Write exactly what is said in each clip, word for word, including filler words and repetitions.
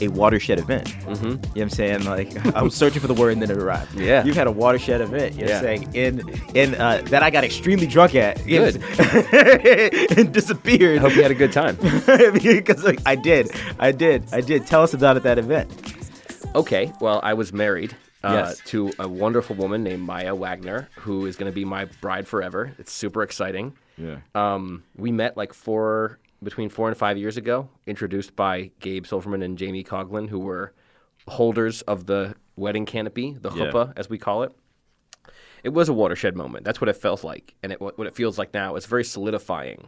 a watershed event. Mm-hmm. You know what I'm saying? Like, I was searching for the word and then it arrived. Yeah. You've had a watershed event, you know yeah. what I'm saying? In, in, uh, that I got extremely drunk at. Good. And disappeared. I hope you had a good time. Because like, I did. I did. I did. Tell us about it, that event. Okay. Well, I was married. Uh, yes. To a wonderful woman named Maya Wagner, who is going to be my bride forever. It's super exciting. Yeah. Um, we met like four, between four and five years ago, introduced by Gabe Silverman and Jamie Coughlin, who were holders of the wedding canopy, the chuppah, yeah. as we call it. It was a watershed moment. That's what it felt like. And it, what it feels like now is very solidifying.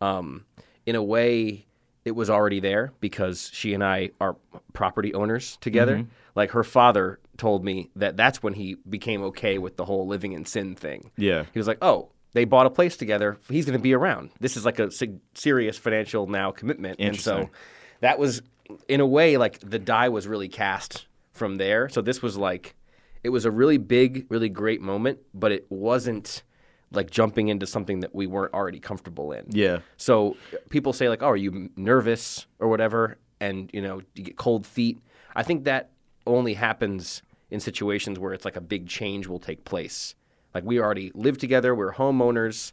Um, in a way, it was already there because she and I are property owners together. Mm-hmm. Like, her father told me that that's when he became okay with the whole living in sin thing. Yeah. He was like, oh, they bought a place together. He's going to be around. This is like a serious financial now commitment. And so that was, in a way, like the die was really cast from there. So this was like, it was a really big, really great moment, but it wasn't like jumping into something that we weren't already comfortable in. Yeah. So people say like, oh, are you nervous or whatever? And, you know, you get cold feet. I think that only happens in situations where it's like a big change will take place. Like, we already lived together. We were homeowners.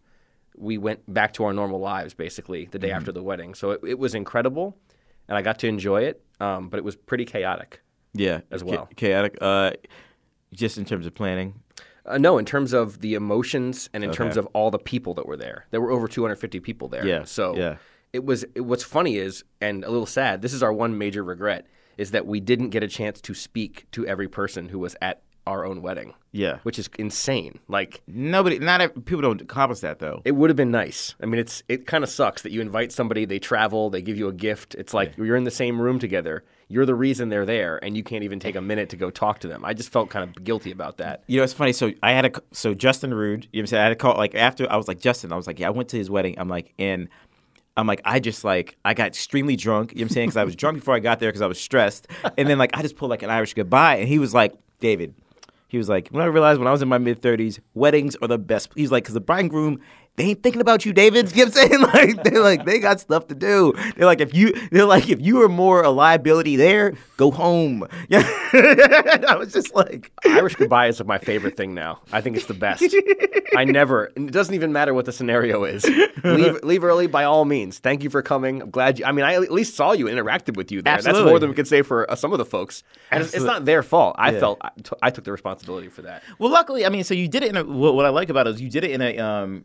We went back to our normal lives, basically, the day mm-hmm. after the wedding. So it, it was incredible, and I got to enjoy it, um, but it was pretty chaotic Yeah, as well. Cha- chaotic. Uh, just in terms of planning? Uh, no, in terms of the emotions and in okay. terms of all the people that were there. There were over two hundred fifty people there. Yeah. So yeah. it was. It, what's funny is, and a little sad, this is our one major regret, is that we didn't get a chance to speak to every person who was at our own wedding. Yeah. Which is insane. Like, nobody, not every, people don't accomplish that though. It would have been nice. I mean, it's it kind of sucks that you invite somebody, they travel, they give you a gift. It's like yeah. you're in the same room together. You're the reason they're there, and you can't even take a minute to go talk to them. I just felt kind of guilty about that. You know, it's funny. So I had a so Justin Rude, you know what I'm saying? I had a call like after I was like Justin, I was like, yeah, I went to his wedding. I'm like, and I'm like, I just like, I got extremely drunk, you know what I'm saying? Because I was drunk before I got there because I was stressed. And then like, I just pulled like an Irish goodbye. And he was like, David, he was like, when I realized when I was in my mid-thirties, weddings are the best. He was like, because the bride and groom, they ain't thinking about you, David. You know what I'm saying? Like, they're like, they got stuff to do. They're like, if you, they're like, if you are more a liability there, go home. Yeah. I was just like, Irish goodbye is my favorite thing now. I think it's the best. I never, it doesn't even matter what the scenario is. Leave, leave early by all means. Thank you for coming. I'm glad you, I mean, I at least saw you and interacted with you there. Absolutely. That's more than we could say for uh, some of the folks. And it's, it's not their fault. I yeah. felt, I, t- I took the responsibility for that. Well, luckily, I mean, so you did it in a, what, what I like about it is you did it in a, um,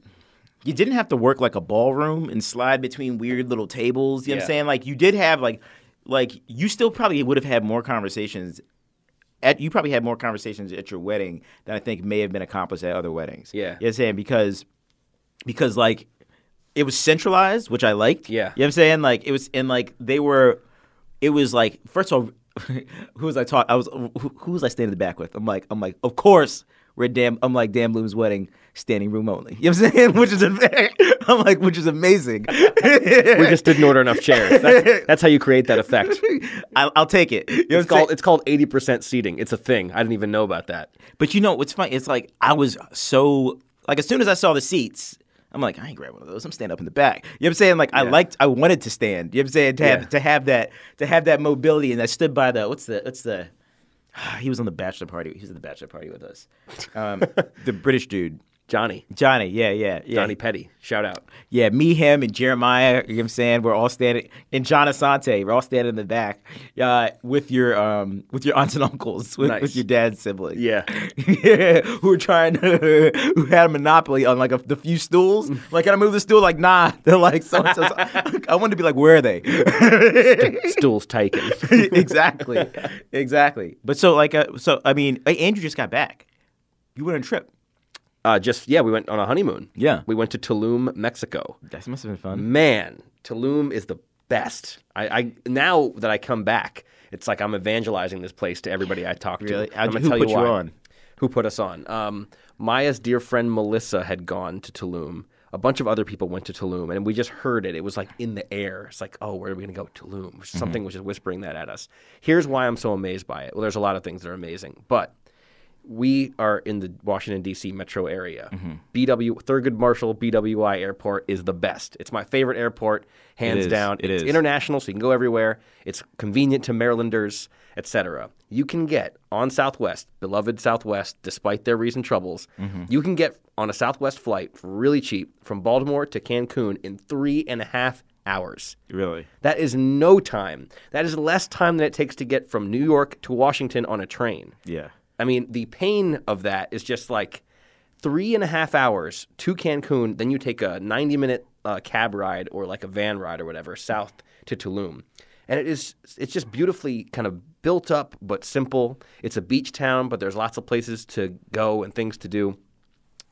you didn't have to work like a ballroom and slide between weird little tables. You know yeah. what I'm saying? Like, you did have like, like you still probably would have had more conversations at, you probably had more conversations at your wedding than I think may have been accomplished at other weddings. Yeah. You know what I'm saying? Because, because like it was centralized, which I liked. Yeah. You know what I'm saying? Like, it was, and like they were, it was like, first of all, who was I talking, I was, who, who was I standing in the back with? I'm like, I'm like, of course. We're damn, I'm like, Dan Bloom's wedding, standing room only. You know what I'm saying? Which is, I'm like, which is amazing. We just didn't order enough chairs. That's, that's how you create that effect. I'll, I'll take it. You know it's called, it's called eighty percent seating. It's a thing. I didn't even know about that. But you know what's funny? It's like, I was so, like, as soon as I saw the seats, I'm like, I ain't grab one of those. I'm standing up in the back. You know what I'm saying? Like, yeah. I liked, I wanted to stand. You know what I'm saying? To have, yeah. to have that, to have that mobility. And I stood by the, what's the, what's the, he was on the bachelor party. He was at the bachelor party with us. Um, the British dude. Johnny. Johnny, yeah, yeah, yeah. Johnny Petty. Shout out. Yeah, me, him, and Jeremiah, you know what I'm saying? We're all standing. And John Asante, we're all standing in the back uh, with your um, with your aunts and uncles, with, nice. with your dad's siblings. Yeah. yeah. Who were trying to, who had a monopoly on like a, the few stools. Like, can I move the stool? Like, nah. They're like, so and so. I wanted to be like, where are they? St- stools taken. Exactly. Exactly. But so, like, uh, so, I mean, Andrew just got back. You went on a trip. Uh, just yeah, we went on a honeymoon. Yeah, we went to Tulum, Mexico. That must have been fun. Man, Tulum is the best. I, I now that I come back, it's like I'm evangelizing this place to everybody I talk really? to. I'm gonna who tell put you, you on? Who put us on? Um, Maya's dear friend Melissa had gone to Tulum. A bunch of other people went to Tulum, and we just heard it. It was like in the air. It's like, oh, where are we going to go? Tulum. Something mm-hmm. was just whispering that at us. Here's why I'm so amazed by it. Well, there's a lot of things that are amazing, but we are in the Washington, D C metro area. Mm-hmm. B W Thurgood Marshall B W I Airport is the best. It's my favorite airport, hands it down. It it's is. International, so you can go everywhere. It's convenient to Marylanders, et cetera. You can get on Southwest, beloved Southwest, despite their recent troubles, mm-hmm. you can get on a Southwest flight for really cheap from Baltimore to Cancun in three and a half hours. Really? That is no time. That is less time than it takes to get from New York to Washington on a train. Yeah. I mean, the pain of that is just like three and a half hours to Cancun, then you take a ninety-minute uh, cab ride or like a van ride or whatever south to Tulum. And it is, it's just beautifully kind of built up but simple. It's a beach town, but there's lots of places to go and things to do.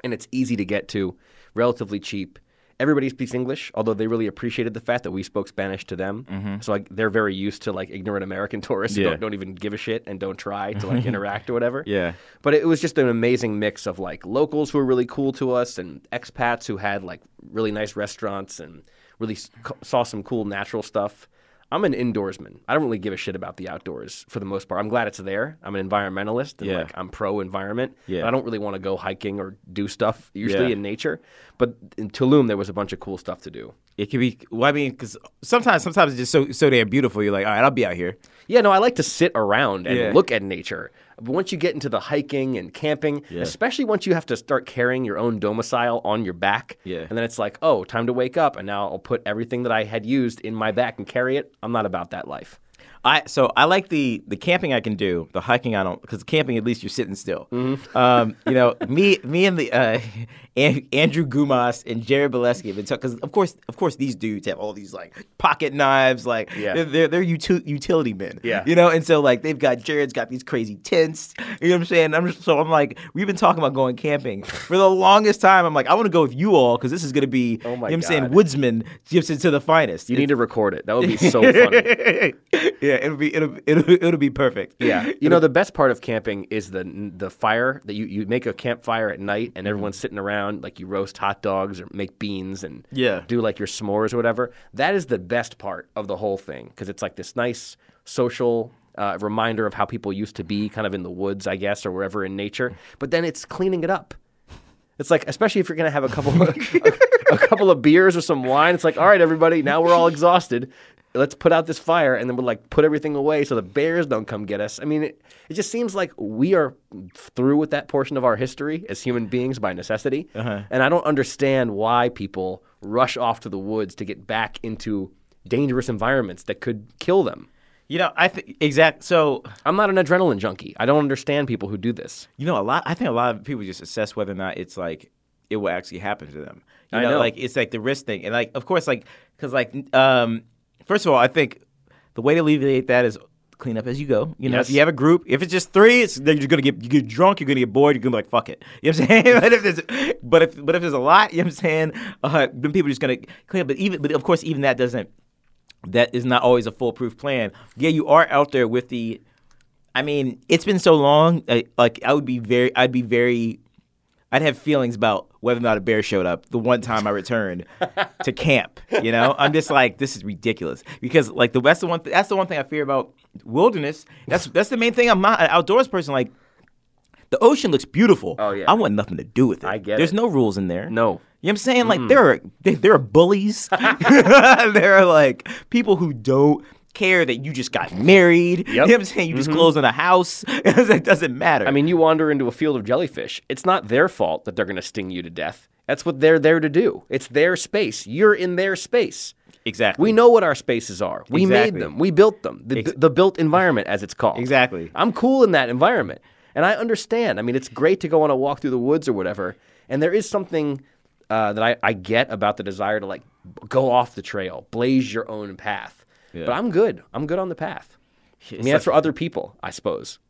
And it's easy to get to, relatively cheap. Everybody speaks English, although they really appreciated the fact that we spoke Spanish to them. Mm-hmm. So like they're very used to like ignorant American tourists yeah. who don't, don't even give a shit and don't try to like interact or whatever. Yeah. But it was just an amazing mix of like locals who were really cool to us and expats who had like really nice restaurants and really co- saw some cool natural stuff. I'm an indoorsman. I don't really give a shit about the outdoors for the most part. I'm glad it's there. I'm an environmentalist and yeah. like I'm pro-environment. Yeah. But I don't really want to go hiking or do stuff usually yeah. in nature. But in Tulum, there was a bunch of cool stuff to do. It could be. Well, I mean, because sometimes, sometimes it's just so so damn beautiful. You're like, all right, I'll be out here. Yeah, no, I like to sit around and yeah. look at nature. But once you get into the hiking and camping, yeah. especially once you have to start carrying your own domicile on your back, yeah. and then it's like, oh, time to wake up, and now I'll put everything that I had used in my back and carry it. I'm not about that life. I So I like the, the camping I can do, the hiking I don't, because camping, at least you're sitting still. Mm-hmm. Um, you know, me me and the uh, and, Andrew Gumas and Jared Bileski have been talking, because of course, of course these dudes have all these like pocket knives, like yeah. they're, they're, they're util- utility men, yeah. you know, and so like they've got, Jared's got these crazy tents, you know what I'm saying? I'm just, so I'm like, we've been talking about going camping for the longest time. I'm like, I want to go with you all, because this is going to be, oh my you know what I'm God. saying, woodsman Gibson to the finest. You it's, need to record it. That would be so funny. Yeah. Yeah, it'll be it'll it'll it'll be perfect. Yeah, you know the best part of camping is the the fire that you, you make a campfire at night and everyone's sitting around like you roast hot dogs or make beans and yeah. do like your s'mores or whatever. That is the best part of the whole thing because it's like this nice social uh, reminder of how people used to be, kind of in the woods, I guess, or wherever in nature. But then it's cleaning it up. It's like, especially if you're gonna have a couple of, a, a couple of beers or some wine. It's like, all right, everybody, now we're all exhausted. Let's put out this fire, and then we'll, like, put everything away so the bears don't come get us. I mean, it, it just seems like we are through with that portion of our history as human beings by necessity, uh-huh. and I don't understand why people rush off to the woods to get back into dangerous environments that could kill them. You know, I think exact. So I'm not an adrenaline junkie. I don't understand people who do this. You know, a lot. I think a lot of people just assess whether or not it's, like, it will actually happen to them. You I know, know. Like, it's, like, the risk thing. And, like, of course, like, because, like, um... first of all, I think the way to alleviate that is clean up as you go. You know, yes. if you have a group, if it's just three, it's then you're gonna get you get drunk, you're gonna get bored, you're gonna be like, fuck it. You know what I'm saying? but if there's but if but if there's a lot, you know what I'm saying, uh, then people are just gonna clean up. But even but of course even that doesn't that is not always a foolproof plan. Yeah, you are out there with the I mean, it's been so long, I, like I would be very I'd be very I'd have feelings about whether or not a bear showed up the one time I returned to camp, you know? I'm just like, this is ridiculous. Because, like, the, that's, the one th- that's the one thing I fear about wilderness. That's that's the main thing. I'm not an outdoors person. Like, the ocean looks beautiful. Oh, yeah. I want nothing to do with it. I get There's it. no rules in there. No. You know what I'm saying? Like, mm. there are there are bullies. There are, like, people who don't care that you just got married. Yep. You know what I'm saying? You mm-hmm. just closed on a house. It doesn't matter. I mean, you wander into a field of jellyfish. It's not their fault that they're going to sting you to death. That's what they're there to do. It's their space. You're in their space. Exactly. We know what our spaces are. We exactly. made them. We built them. The, Ex- the built environment, as it's called. Exactly. I'm cool in that environment. And I understand. I mean, it's great to go on a walk through the woods or whatever. And there is something uh, that I, I get about the desire to, like, go off the trail, blaze your own path. Yeah. But I'm good. I'm good on the path. I mean, it's that's like, for other people, I suppose.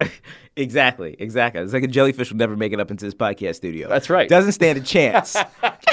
Exactly. Exactly. It's like a jellyfish will never make it up into this podcast studio. That's right. Doesn't stand a chance.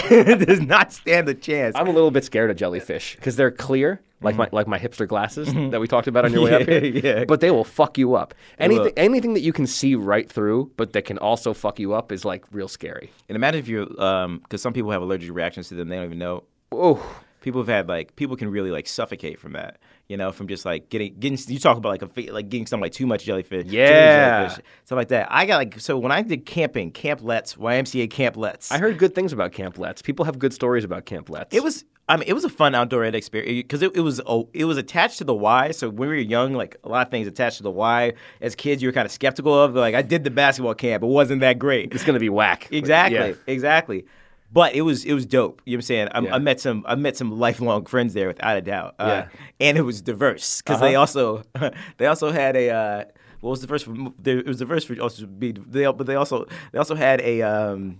Does not stand a chance. I'm a little bit scared of jellyfish because they're clear, like mm-hmm. my like my hipster glasses mm-hmm. that we talked about on your way yeah, up here. Yeah. But they will fuck you up. Anything anything that you can see right through, but that can also fuck you up is like real scary. And imagine if you, um, because some people have allergic reactions to them, they don't even know. Oh. People have had like people can really like suffocate from that, you know, from just like getting getting. You talk about like a like getting something like too much jellyfish, yeah, jellyfish, stuff like that. I got like so when I did camping, Camp Letts, Y M C A Camp Letts. I heard good things about Camp Letts. People have good stories about Camp Letts. It was I mean it was a fun outdoor ed experience because it, it was oh, it was attached to the Y. So when we were young, like a lot of things attached to the Y as kids, you were kind of skeptical of. Like I did the basketball camp, it wasn't that great. It's gonna be whack. Exactly, but, yeah. exactly. But it was it was dope. You know what I'm saying? I, yeah. I met some I met some lifelong friends there without a doubt. Uh, yeah. And it was diverse because uh-huh. they also they also had a uh, what was the first it was diverse for also be they but they also they also had a um,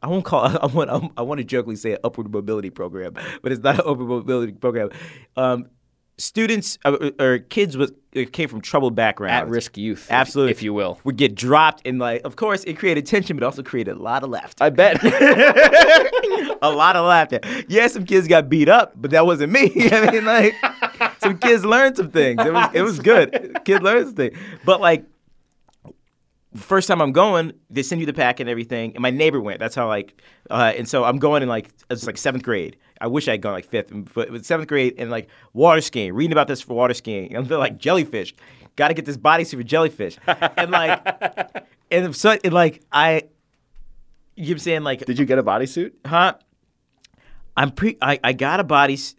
I won't call I want I want to jokingly say an upward mobility program, but it's not an upward mobility program. Um, Students uh, or kids with uh, came from troubled backgrounds, at-risk youth, absolutely, if you will, would get dropped and like. Of course, it created tension, but also created a lot of laughter. I bet a lot of laughter. Yeah, some kids got beat up, but that wasn't me. I mean, like some kids learned some things. It was it was good. Kids learned some things, but like. First time I'm going, they send you the pack and everything. And my neighbor went. That's how like, uh, and so I'm going in like it's like seventh grade. I wish I had gone like fifth, but it was seventh grade and like water skiing. Reading about this for water skiing, and they're like jellyfish. Got to get this bodysuit for jellyfish. And like, and so and, like I, you know what I'm saying like, did you get a bodysuit? Huh? I'm pre. I, I got a bodysuit.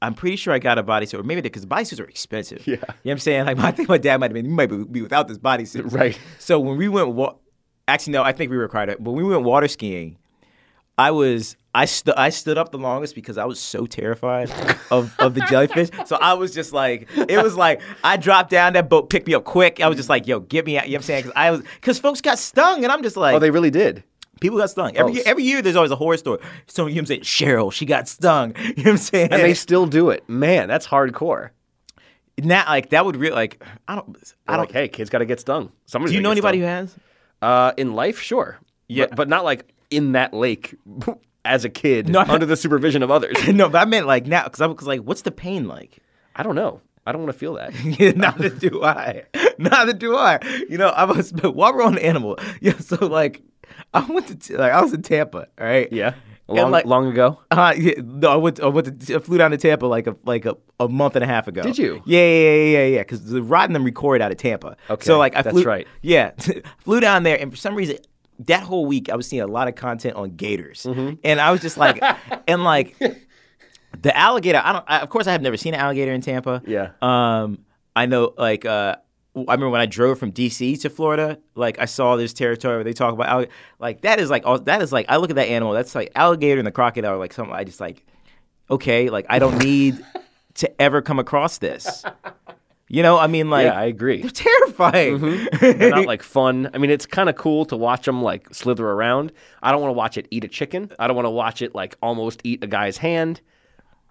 I'm pretty sure I got a bodysuit, or maybe because bodysuits are expensive. Yeah. You know what I'm saying? Like, I think my dad might have been, he might be without this bodysuit. Right. So when we went, wa- actually, no, I think we were required it. When we went water skiing, I was, I, stu- I stood up the longest because I was so terrified of, of the jellyfish. So I was just like, it was like, I dropped down, that boat picked me up quick. I was just like, yo, get me out. You know what I'm saying? Because I was, because folks got stung, and I'm just like. Oh, they really did. People got stung. Every, oh. year, every year, there's always a horror story. So, you know what I'm saying? Cheryl, she got stung. You know what I'm saying? And they still do it. Man, that's hardcore. Now, like, that would really, like, I don't, They're I don't. Like, hey, kids got to get stung. Somebody's do you know anybody stung. Who has? Uh, in life, sure. Yeah. But, but not, like, in that lake as a kid no, under the supervision of others. No, but I meant, like, now, because I was like, what's the pain like? I don't know. I don't want to feel that. Neither do I. Neither do I. You know, I was, while we're on the animal, yeah, so, like, I went to t- like I was in Tampa, all right? Yeah, long, like, long ago. Uh, yeah, no, I went. To, I went to t- I flew down to Tampa like a like a, a month and a half ago. Did you? Yeah, yeah, yeah, yeah. Because yeah. the Rod and them record out of Tampa. Okay, so like I that's flew, right. Yeah, flew down there, and for some reason, that whole week I was seeing a lot of content on gators, mm-hmm. and I was just like, and like the alligator. I don't. I, of course, I have never seen an alligator in Tampa. Yeah. Um, I know, like. Uh, I remember when I drove from D C to Florida, like I saw this territory where they talk about allig- like that is like all, that is like I look at that animal, that's like alligator and the crocodile are like something I just like okay, like I don't need to ever come across this. You know, I mean like yeah, I agree. They're terrifying. Mm-hmm. They're not like fun. I mean, it's kind of cool to watch them like slither around. I don't want to watch it eat a chicken. I don't want to watch it like almost eat a guy's hand.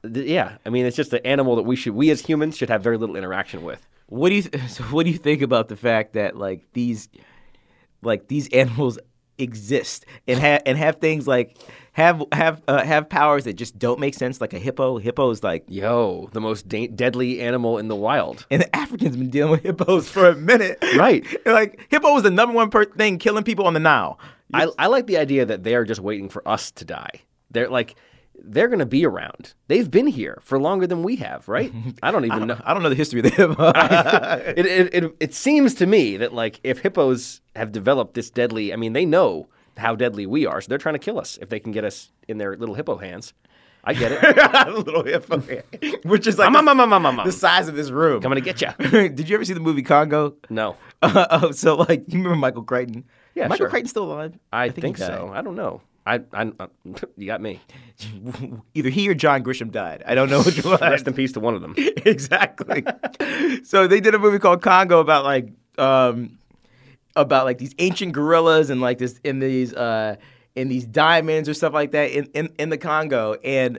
Yeah, I mean, it's just an animal that we should we as humans should have very little interaction with. What do you th- so what do you think about the fact that like these like these animals exist and have and have things like have have uh, have powers that just don't make sense like a hippo hippo's like yo the most de- deadly animal in the wild and the Africans been dealing with hippos for a minute right like hippo was the number one per- thing killing people on the Nile. I, I like the idea that they are just waiting for us to die. They're like. They're going to be around. They've been here for longer than we have, right? I don't even I don't, know. I don't know the history of the hippo. it, it, it, it seems to me that, like, if hippos have developed this deadly, I mean, they know how deadly we are, so they're trying to kill us if they can get us in their little hippo hands. I get it. Little hippo hand. Which is like um, the, um, um, um, um, um. the size of this room. Coming to get you. Did you ever see the movie Congo? No. Uh, oh, so, like, you remember Michael Crichton? Yeah, Michael sure. Crichton's still alive? I, I think, think so. I don't know. I, I, I, you got me. Either he or John Grisham died. I don't know which one. Rest in peace to one of them. Exactly. So they did a movie called Congo about like, um, about like these ancient gorillas and like this in these uh in these diamonds or stuff like that in, in, in the Congo, and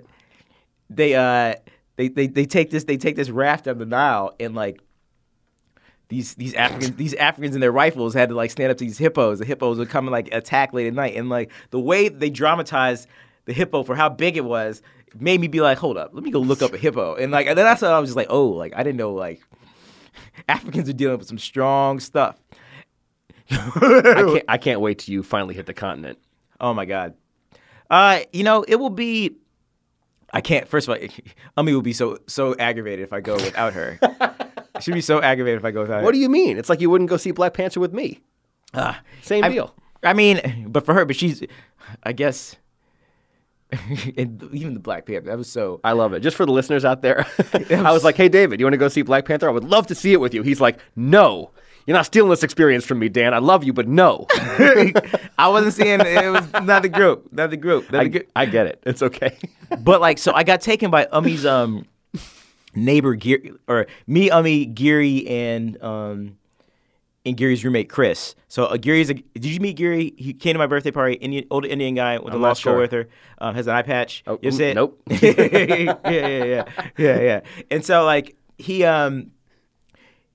they uh they, they they take this they take this raft up the Nile and like. These these Africans these Africans and their rifles had to like stand up to these hippos. The hippos would come and like attack late at night. And like the way they dramatized the hippo for how big it was made me be like, hold up, let me go look up a hippo. And like and then I saw I was just like, oh, like I didn't know like Africans are dealing with some strong stuff. I can't I can't wait till you finally hit the continent. Oh my God. Uh, you know, it will be I can't. First of all, Ummi will be so so aggravated if I go without her. She'd be so aggravated if I go without her. What do you mean? It's like you wouldn't go see Black Panther with me. Uh, Same I, deal. I mean, but for her, but she's, I guess, and even the Black Panther. That was so. I love it. Just for the listeners out there, was, I was like, hey, David, you want to go see Black Panther? I would love to see it with you. He's like, no. You're not stealing this experience from me, Dan. I love you, but no. I wasn't seeing it. It was not the group. Not the group. Not the I, group. I get it. It's okay. But, like, so I got taken by Ummi's um, neighbor, Geary, or me, Ummi, Geary, and um, and Geary's roommate, Chris. So uh, Geary's a, did you meet Geary? He came to my birthday party, Indian, old Indian guy with I'm a law school sure. with her, um, has an eye patch. Oh, you know mm, nope. yeah, yeah, yeah. Yeah, yeah. And so, like, he... um.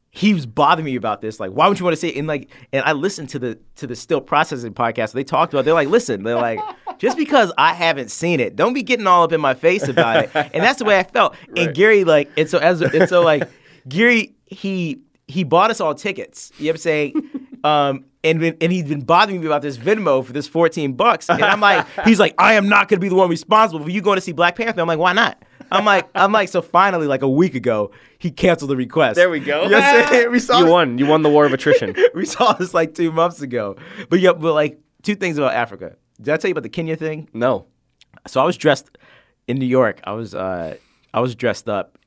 He was bothering me about this. Like, why would you want to see it? And like, and I listened to the to the Still Processing podcast. They talked about it. They're like, listen, they're like, just because I haven't seen it, don't be getting all up in my face about it. And that's the way I felt. Right. And Geary, like, and so as and so like, Geary, he he bought us all tickets. You know what I'm saying? Um, and and he's been bothering me about this Venmo for this fourteen bucks. And I'm like, he's like, I am not gonna be the one responsible for you going to see Black Panther. I'm like, why not? I'm like, I'm like, so finally, like a week ago, he canceled the request. There we go. You, know what I'm saying? We saw you won. You won the war of attrition. We saw this like two months ago. But yeah, but like two things about Africa. Did I tell you about the Kenya thing? No. So I was dressed in New York. I was uh, I was dressed up,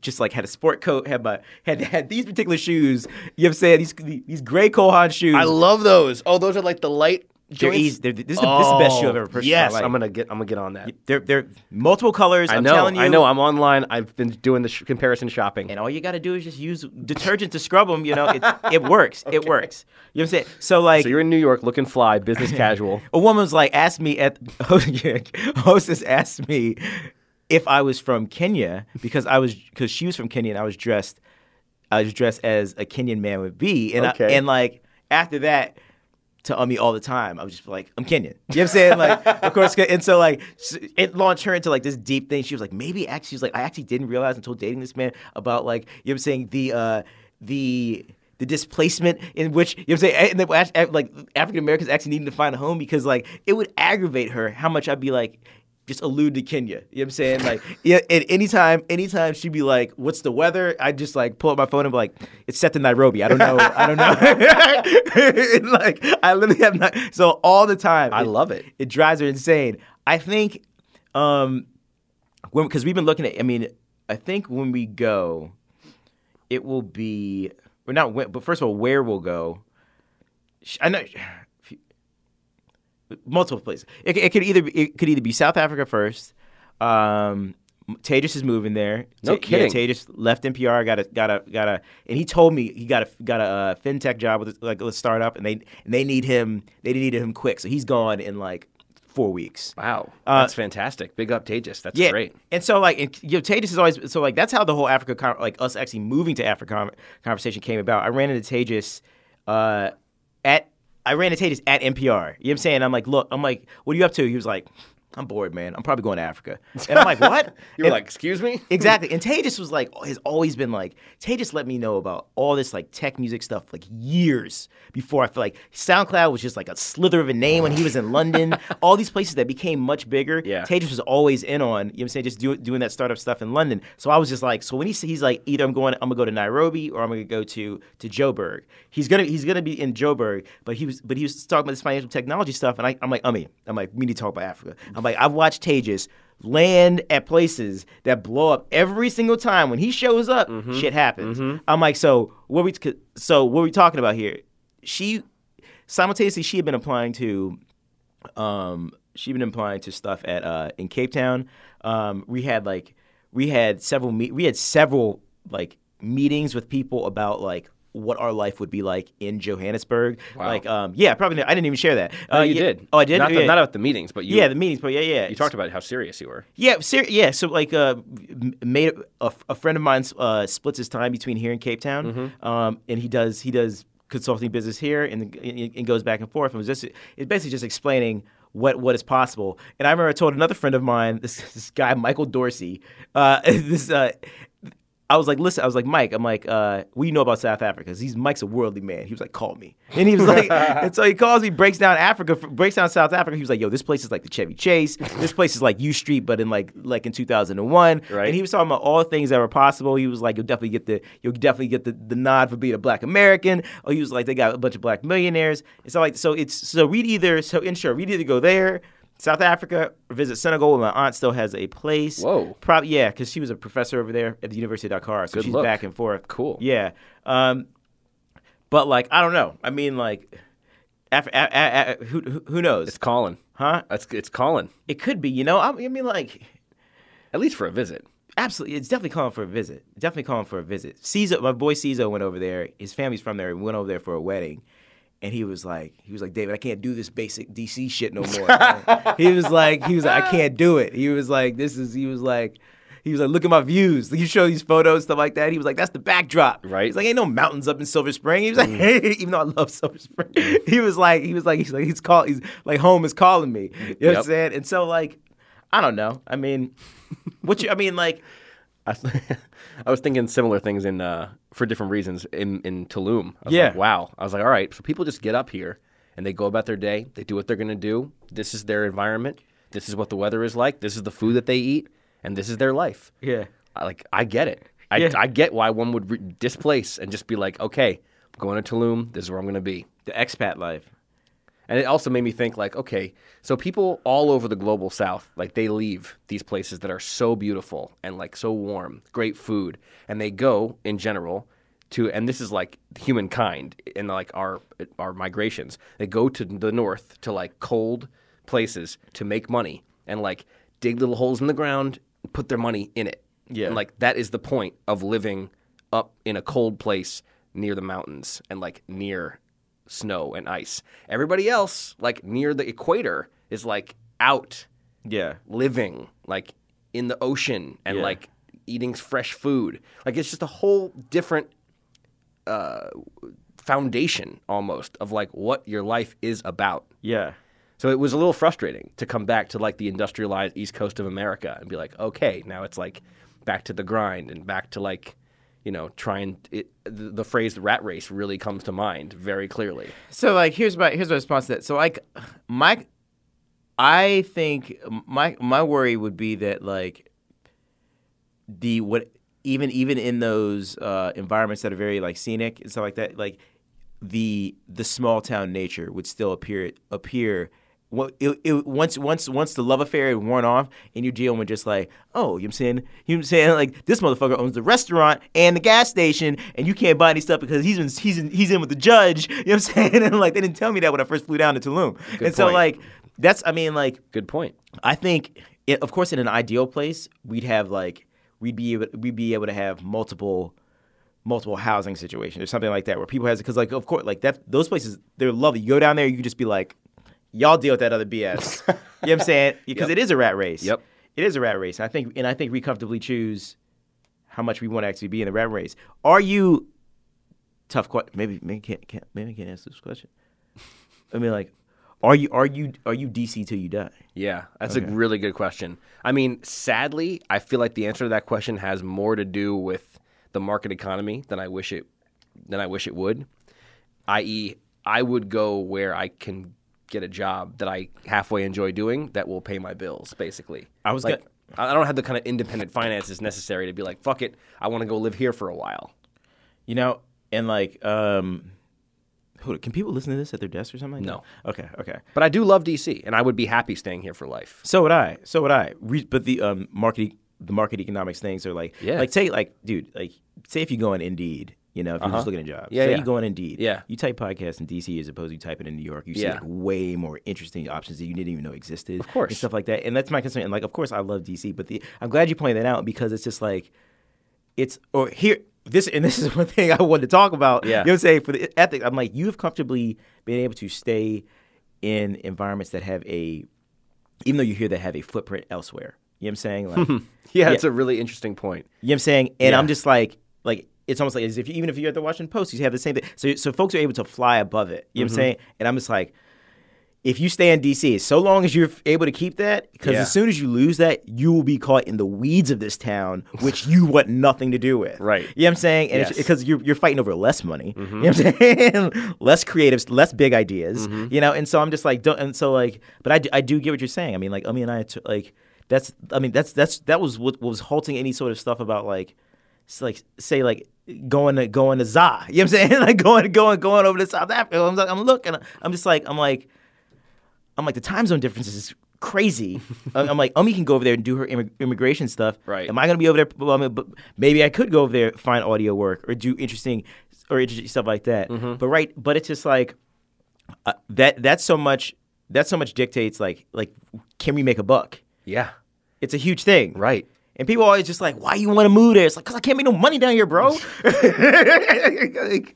just like had a sport coat, had my had had these particular shoes. You know what I'm saying? These these gray Kohan shoes. I love those. Oh, those are like the light. They're easy. They're, this, is the, oh, this is the best shoe I've ever purchased. Yes, in my life. I'm gonna get. I'm gonna get on that. They're, they're multiple colors. I I'm know, telling you. I know. I'm online. I've been doing the sh- comparison shopping, and all you got to do is just use detergent to scrub them. You know, it it works. Okay. It works. You know what I'm saying? So like, so you're in New York, looking fly, business casual. A woman was like, asked me at hostess asked me if I was from Kenya because I was because she was from Kenya and I was dressed, I was dressed as a Kenyan man would be, and okay. I, and like after that. To Ummi all the time. I was just like, I'm Kenyan. You know what I'm saying? Like, of course. And so, like, it launched her into, like, this deep thing. She was like, maybe actually, she was like, I actually didn't realize until dating this man about, like, you know what I'm saying, the, uh, the, the displacement in which, you know what I'm saying, and, like, African Americans actually needing to find a home because, like, it would aggravate her how much I'd be like, just allude to Kenya. You know what I'm saying? Like, yeah, and anytime, anytime she'd be like, what's the weather? I'd just like pull up my phone and be like, it's set to Nairobi. I don't know. I don't know. Like, I literally have not. So all the time. I it, love it. It drives her insane. I think, um, when, cause we've been looking at, I mean, I think when we go, it will be, or not when, but first of all, where we'll go. I know. Multiple places. It, it could either it could either be South Africa first. Um, Tejas is moving there. No T- kidding. Yeah, Tejas left N P R. Got a got a got a, and he told me he got a got a uh, fintech job with like a startup, and they and they need him. They needed him quick, so he's gone in like four weeks. Wow, that's uh, fantastic. Big up Tejas. That's yeah. great. And so like, and, you know, Tejas is always so like that's how the whole Africa con- like us actually moving to Africa con- conversation came about. I ran into Tejas uh, at. I ran to Tejas at N P R. You know what I'm saying? I'm like, look, I'm like, what are you up to? He was like, I'm bored, man. I'm probably going to Africa. And I'm like, what? You were and, like, excuse me? Exactly. And Tejas was like, has always been like, Tejas let me know about all this like tech music stuff like years before I feel like SoundCloud was just like a slither of a name when he was in London. All these places that became much bigger. Yeah. Tejas was always in on, you know what I'm saying, just do, doing that startup stuff in London. So I was just like, so when he he's like, either I'm going, I'm gonna go to Nairobi or I'm gonna go to to Joburg. He's gonna he's gonna be in Joburg, but he was but he was talking about this financial technology stuff, and I, I'm like, Ummi, I'm like, we need to talk about Africa. I'm like, I've watched Tejas land at places that blow up every single time. When he shows up, mm-hmm. shit happens. Mm-hmm. I'm like, so what we so what are we talking about here? She simultaneously she had been applying to, um, she had been applying to stuff at uh, in Cape Town. Um, we had like we had several me- we had several like meetings with people about like. What our life would be like in Johannesburg. Wow. Like, um, yeah, probably I didn't even share that. Uh, no, you yeah. did. Oh, I did? Not, the, yeah. not about the meetings, but you. Yeah, the meetings, but yeah, yeah. You talked about how serious you were. Yeah, ser- yeah. So, like, uh, made a, a friend of mine uh, splits his time between here and Cape Town, mm-hmm. um, and he does he does consulting business here and, and goes back and forth. And was just, it's basically just explaining what what is possible. And I remember I told another friend of mine, this, this guy, Michael Dorsey, uh, this uh, I was like, listen, I was like, Mike, I'm like, uh, what do you know about South Africa? He's Mike's a worldly man. He was like, call me. And he was like, and so he calls me, breaks down Africa, breaks down South Africa. He was like, yo, this place is like the Chevy Chase. This place is like U Street, but in like like in two thousand one. Right. And he was talking about all things that were possible. He was like, you'll definitely get the you'll definitely get the, the nod for being a black American. Or he was like, they got a bunch of black millionaires. And so like so it's so we'd either so in short, we'd either go there, South Africa, visit Senegal, where my aunt still has a place. Whoa. Probably, yeah, because she was a professor over there at the University of Dakar, so Good she's look. back and forth. Cool. Yeah. Um, but, like, I don't know. I mean, like, af- af- af- af- who who knows? It's Colin. Huh? It's, it's Colin. It could be, you know? I mean, like. At least for a visit. Absolutely. It's definitely calling for a visit. Definitely calling for a visit. Cizo, my boy Cizo went over there. His family's from there. He went over there for a wedding. And he was like, he was like, David, I can't do this basic D C shit no more. he was like, he was like, I can't do it. He was like, this is, he was like, he was like, look at my views. You show these photos, stuff like that. He was like, that's the backdrop. Right. He's like, ain't no mountains up in Silver Spring. He was like, hey, even though I love Silver Spring. He was like, he was like, he's like, he's call, he's like, home is calling me. You know yep. what I'm saying? And so like, I don't know. I mean, what you, I mean, like. I, I was thinking similar things in uh, for different reasons in, in Tulum. I was yeah. like, wow. I was like, all right, so people just get up here and they go about their day. They do what they're going to do. This is their environment. This is what the weather is like. This is the food that they eat. And this is their life. Yeah. I, like, I get it. I, yeah. I get why one would re- displace and just be like, okay, I'm going to Tulum. This is where I'm going to be. The expat life. And it also made me think like, okay, so people all over the global south, like they leave these places that are so beautiful and like so warm, great food, and they go in general to, and this is like humankind and like our our migrations, they go to the north to like cold places to make money and like dig little holes in the ground and put their money in it. Yeah. And like that is the point of living up in a cold place near the mountains and like near snow and ice. Everybody else, like near the equator, is like out, yeah, living like in the ocean and yeah. like eating fresh food. Like it's just a whole different uh, foundation almost of like what your life is about. Yeah. So it was a little frustrating to come back to like the industrialized East Coast of America and be like, okay, now it's like back to the grind and back to like. You know, trying it, the, the phrase "rat race" really comes to mind very clearly. So, like, here's my here's my response to that. So, like, my, I think my my worry would be that like the what even even in those uh, environments that are very like scenic and stuff like that, like the the small town nature would still appear appear. Well, it, it, once once once the love affair had worn off and you're dealing with just like, oh, you know what I'm saying? You know what I'm saying? Like, this motherfucker owns the restaurant and the gas station and you can't buy any stuff because he's in, he's in, he's in with the judge. You know what I'm saying? And like, they didn't tell me that when I first flew down to Tulum. Good and point. So like, that's, I mean like. Good point. I think, it, of course, in an ideal place, we'd have like, we'd be able, we'd be able to have multiple multiple housing situations or something like that where people has, because like, of course, like that, those places, they're lovely. You go down there, you can just be like, y'all deal with that other B S. You know what I'm saying? Because yep. it is a rat race. Yep. It is a rat race. And I think and I think we comfortably choose how much we want to actually be in the rat race. Are you tough question maybe maybe can't, can't maybe can't answer this question. I mean like are you are you are you D C till you die? Yeah, that's okay. a really good question. I mean, sadly, I feel like the answer to that question has more to do with the market economy than I wish it than I wish it would. that is, I would go where I can get a job that I halfway enjoy doing that will pay my bills, basically. I was like, gonna... I don't have the kind of independent finances necessary to be like, fuck it, I want to go live here for a while. You know, and like, um, can people listen to this at their desk or something? No. Okay, okay. But I do love D C, and I would be happy staying here for life. So would I. So would I. Re- but the um, market, the market economics things are like, yeah. like, say, like, dude, like, say if you go on Indeed. You know, if you're uh-huh. just looking at jobs. Yeah, Say yeah. you go on Indeed. Yeah. You type podcast in D C as opposed to you type it in New York. You see yeah. like way more interesting options that you didn't even know existed. Of course. And stuff like that. And that's my concern. And like, of course, I love D C, but the, I'm glad you pointed that out because it's just like, it's, or here, this, and this is one thing I wanted to talk about. Yeah. You know what I'm saying? For the ethics, I'm like, you've comfortably been able to stay in environments that have a, even though you hear they have a footprint elsewhere. You know what I'm saying? Like, yeah, it's yeah. a really interesting point. You know what I'm saying? And yeah. I'm just like, like, it's almost like as if you, even if you're at the Washington Post, you have the same thing. So so folks are able to fly above it. You know mm-hmm. what I'm saying? And I'm just like, if you stay in D C, so long as you're able to keep that, because yeah. as soon as you lose that, you will be caught in the weeds of this town, which you want nothing to do with. Right. You know what I'm saying? And because yes. you're, you're fighting over less money, mm-hmm. you know what I'm saying? Less creatives, less big ideas, mm-hmm. you know? And so I'm just like, don't, and so like, but I do, I do get what you're saying. I mean, like, I mean, I, like, that's, I mean, that's, that's, that was what, what was halting any sort of stuff about like, like, say like, Going to going to Za, you know what I'm saying? Like going going going over to South Africa. I'm like, I'm looking. I'm just like I'm like, I'm like the time zone difference is crazy. I'm like, Umi can go over there and do her immig- immigration stuff. Right? Am I gonna be over there? Well, I mean, but maybe I could go over there, find audio work, or do interesting or interesting stuff like that. Mm-hmm. But right, but it's just like uh, that. That's so much. That so much dictates like like can we make a buck? Yeah, it's a huge thing. Right. And people are always just like, why you want to move there? It's like, because I can't make no money down here, bro.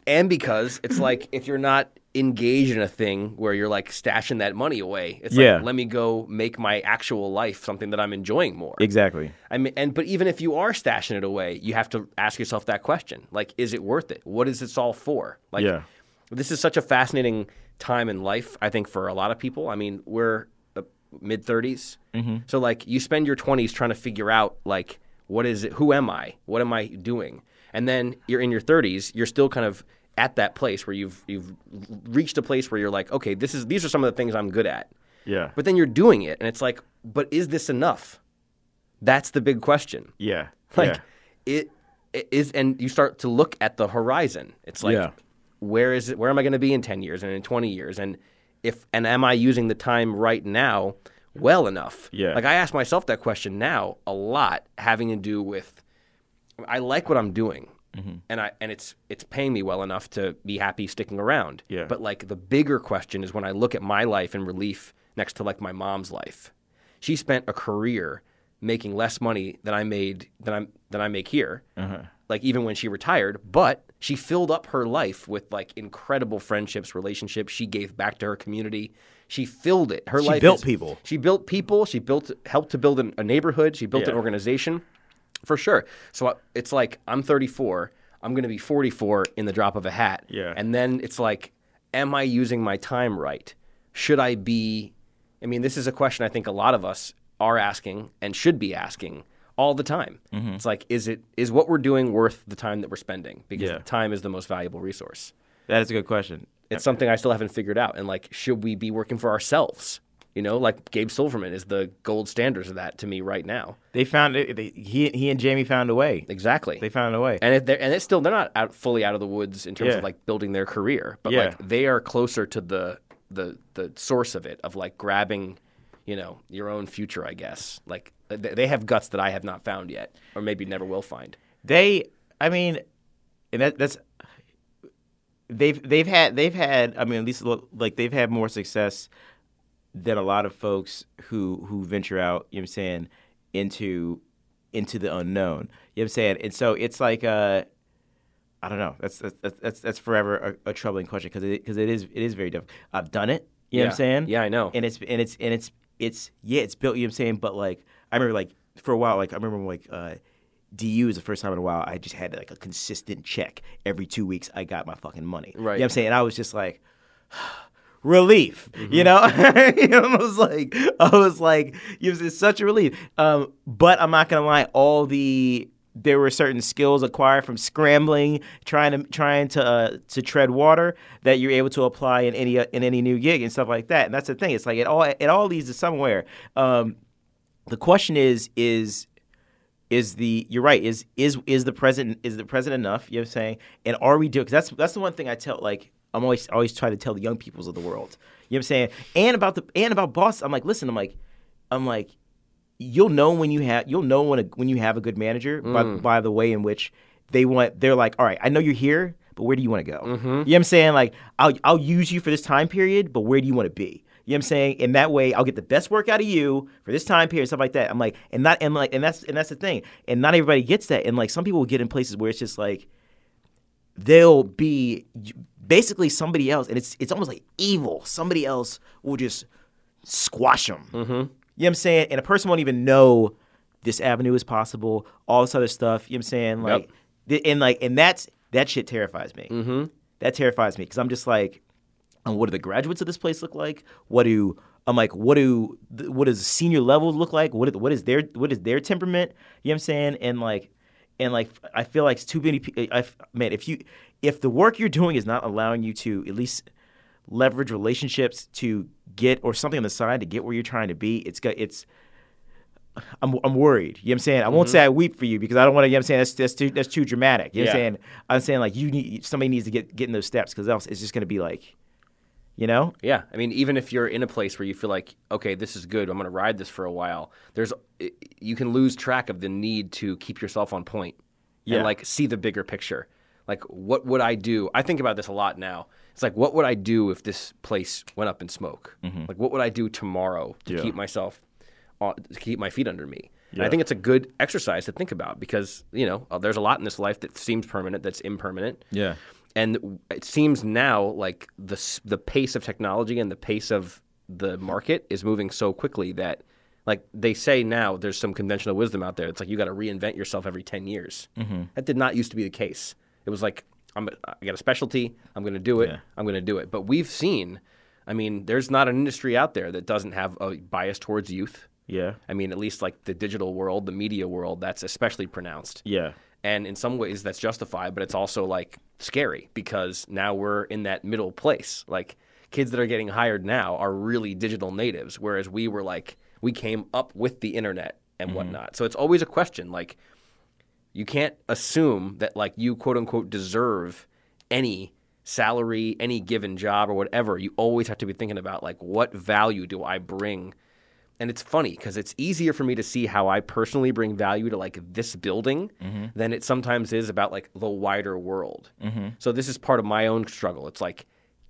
And because it's like, if you're not engaged in a thing where you're like stashing that money away, it's yeah. like, let me go make my actual life something that I'm enjoying more. Exactly. I mean, and but even if you are stashing it away, you have to ask yourself that question. Like, is it worth it? What is this all for? Like, yeah. this is such a fascinating time in life, I think, for a lot of people. I mean, we're mid thirties. Mm-hmm. So like you spend your twenties trying to figure out like what is it, who am I? What am I doing? And then you're in your thirties, you're still kind of at that place where you've you've reached a place where you're like, okay, this is these are some of the things I'm good at. Yeah. But then you're doing it and it's like, but is this enough? That's the big question. Yeah. Like yeah. It, it is, and you start to look at the horizon. It's like yeah. where is it, where am I going to be in ten years and in twenty years and If and am I using the time right now well enough? Yeah. Like I ask myself that question now a lot, having to do with I like what I'm doing, mm-hmm. and I and it's it's paying me well enough to be happy sticking around. Yeah. But like the bigger question is when I look at my life in relief next to like my mom's life. She spent a career making less money than I made than I'm than I make here. Uh-huh. Like even when she retired, but she filled up her life with like incredible friendships, relationships. She gave back to her community. She filled it. Her she life. She built is, people. She built people. She built helped to build an, a neighborhood. She built yeah. an organization, for sure. So I, it's like I'm thirty-four. I'm going to be forty-four in the drop of a hat. Yeah. And then it's like, am I using my time right? Should I be? I mean, this is a question I think a lot of us are asking and should be asking all the time. Mm-hmm. It's like, is it is what we're doing worth the time that we're spending? Because yeah. time is the most valuable resource. That is a good question. It's something I still haven't figured out. And like, should we be working for ourselves? You know, like Gabe Silverman is the gold standard of that to me right now. They found it. They, he he and Jamie found a way. Exactly. They found a way. And if they're, and it's still they're not out, fully out of the woods in terms yeah. of like building their career, but yeah. like they are closer to the the the source of it, of like grabbing, you know, your own future, I guess. Like. They have guts that I have not found yet, or maybe never will find. They, I mean, and that, that's they've they've had they've had. I mean, at least like they've had more success than a lot of folks who who venture out. You know what I'm saying, into into the unknown. You know what I'm saying, and so it's like uh, I don't know. That's that's that's that's forever a, a troubling question because because it, it is it is very difficult. I've done it. You know yeah. what I'm saying? Yeah, I know. And it's and it's and it's it's yeah, it's built. You know what I'm saying, but like. I remember, like, for a while, like, I remember, when, like, uh, D U was the first time in a while I just had, like, a consistent check. Every two weeks I got my fucking money. Right. You know what I'm saying? And I was just like, relief, mm-hmm. you know? I was like, I was like, it was such a relief. Um, but I'm not going to lie, all the, there were certain skills acquired from scrambling, trying to trying to uh, to tread water that you're able to apply in any uh, in any new gig and stuff like that. And that's the thing. It's like, it all, it all leads to somewhere. Um The question is, is, is the you're right is is is the present is the present enough? You know what I'm saying? And are we doing? Because that's that's the one thing I tell. Like I'm always always trying to tell the young peoples of the world. You know what I'm saying? And about the and about boss, I'm like, listen, I'm like, I'm like, you'll know when you have you'll know when a, when you have a good manager mm. by by the way in which they want. They're like, all right, I know you're here, but where do you want to go? Mm-hmm. You know what I'm saying? Like I'll I'll use you for this time period, but where do you want to be? You know what I'm saying? And that way I'll get the best work out of you for this time period, stuff like that. I'm like, and not and like and that's and that's the thing. And not everybody gets that. And like some people will get in places where it's just like they'll be basically somebody else, and it's it's almost like evil. Somebody else will just squash them. Mm-hmm. You know what I'm saying? And a person won't even know this avenue is possible, all this other stuff. You know what I'm saying? Like yep. th- and like and that's that shit terrifies me. Mm-hmm. That terrifies me because I'm just like And what do the graduates of this place look like? What do I'm like? What do what does senior levels look like? What what is their what is their temperament? You know what I'm saying? And like, and like, I feel like it's too many. I man, if you if the work you're doing is not allowing you to at least leverage relationships to get or something on the side to get where you're trying to be, it's it's. I'm I'm worried. You know what I'm saying? I won't mm-hmm. say I weep for you because I don't want to, you know what I'm saying? That's, that's, too, that's too dramatic. You know yeah. what I'm saying? I'm saying like you need, somebody needs to get, get in those steps because else it's just going to be like, you know? Yeah. I mean, even if you're in a place where you feel like, okay, this is good. I'm going to ride this for a while. There's, you can lose track of the need to keep yourself on point yeah. and like see the bigger picture. Like what would I do? I think about this a lot now. It's like, what would I do if this place went up in smoke? Mm-hmm. Like what would I do tomorrow to yeah. keep myself to keep my feet under me. Yeah. And I think it's a good exercise to think about because, you know, there's a lot in this life that seems permanent that's impermanent. Yeah. And it seems now like the the pace of technology and the pace of the market is moving so quickly that, like they say now, there's some conventional wisdom out there. It's like you got to reinvent yourself every ten years. Mm-hmm. That did not used to be the case. It was like, I'm, I got a specialty. I'm going to do it. Yeah. I'm going to do it. But we've seen, I mean, there's not an industry out there that doesn't have a bias towards youth. Yeah. I mean, at least like the digital world, the media world, that's especially pronounced. Yeah. And in some ways that's justified, but it's also like scary because now we're in that middle place. Like kids that are getting hired now are really digital natives, whereas we were like, we came up with the internet and mm-hmm. whatnot. So it's always a question. Like you can't assume that like you quote unquote deserve any salary, any given job or whatever. You always have to be thinking about like what value do I bring. And it's funny because it's easier for me to see how I personally bring value to like this building mm-hmm. than it sometimes is about like the wider world. Mm-hmm. So this is part of my own struggle. It's like,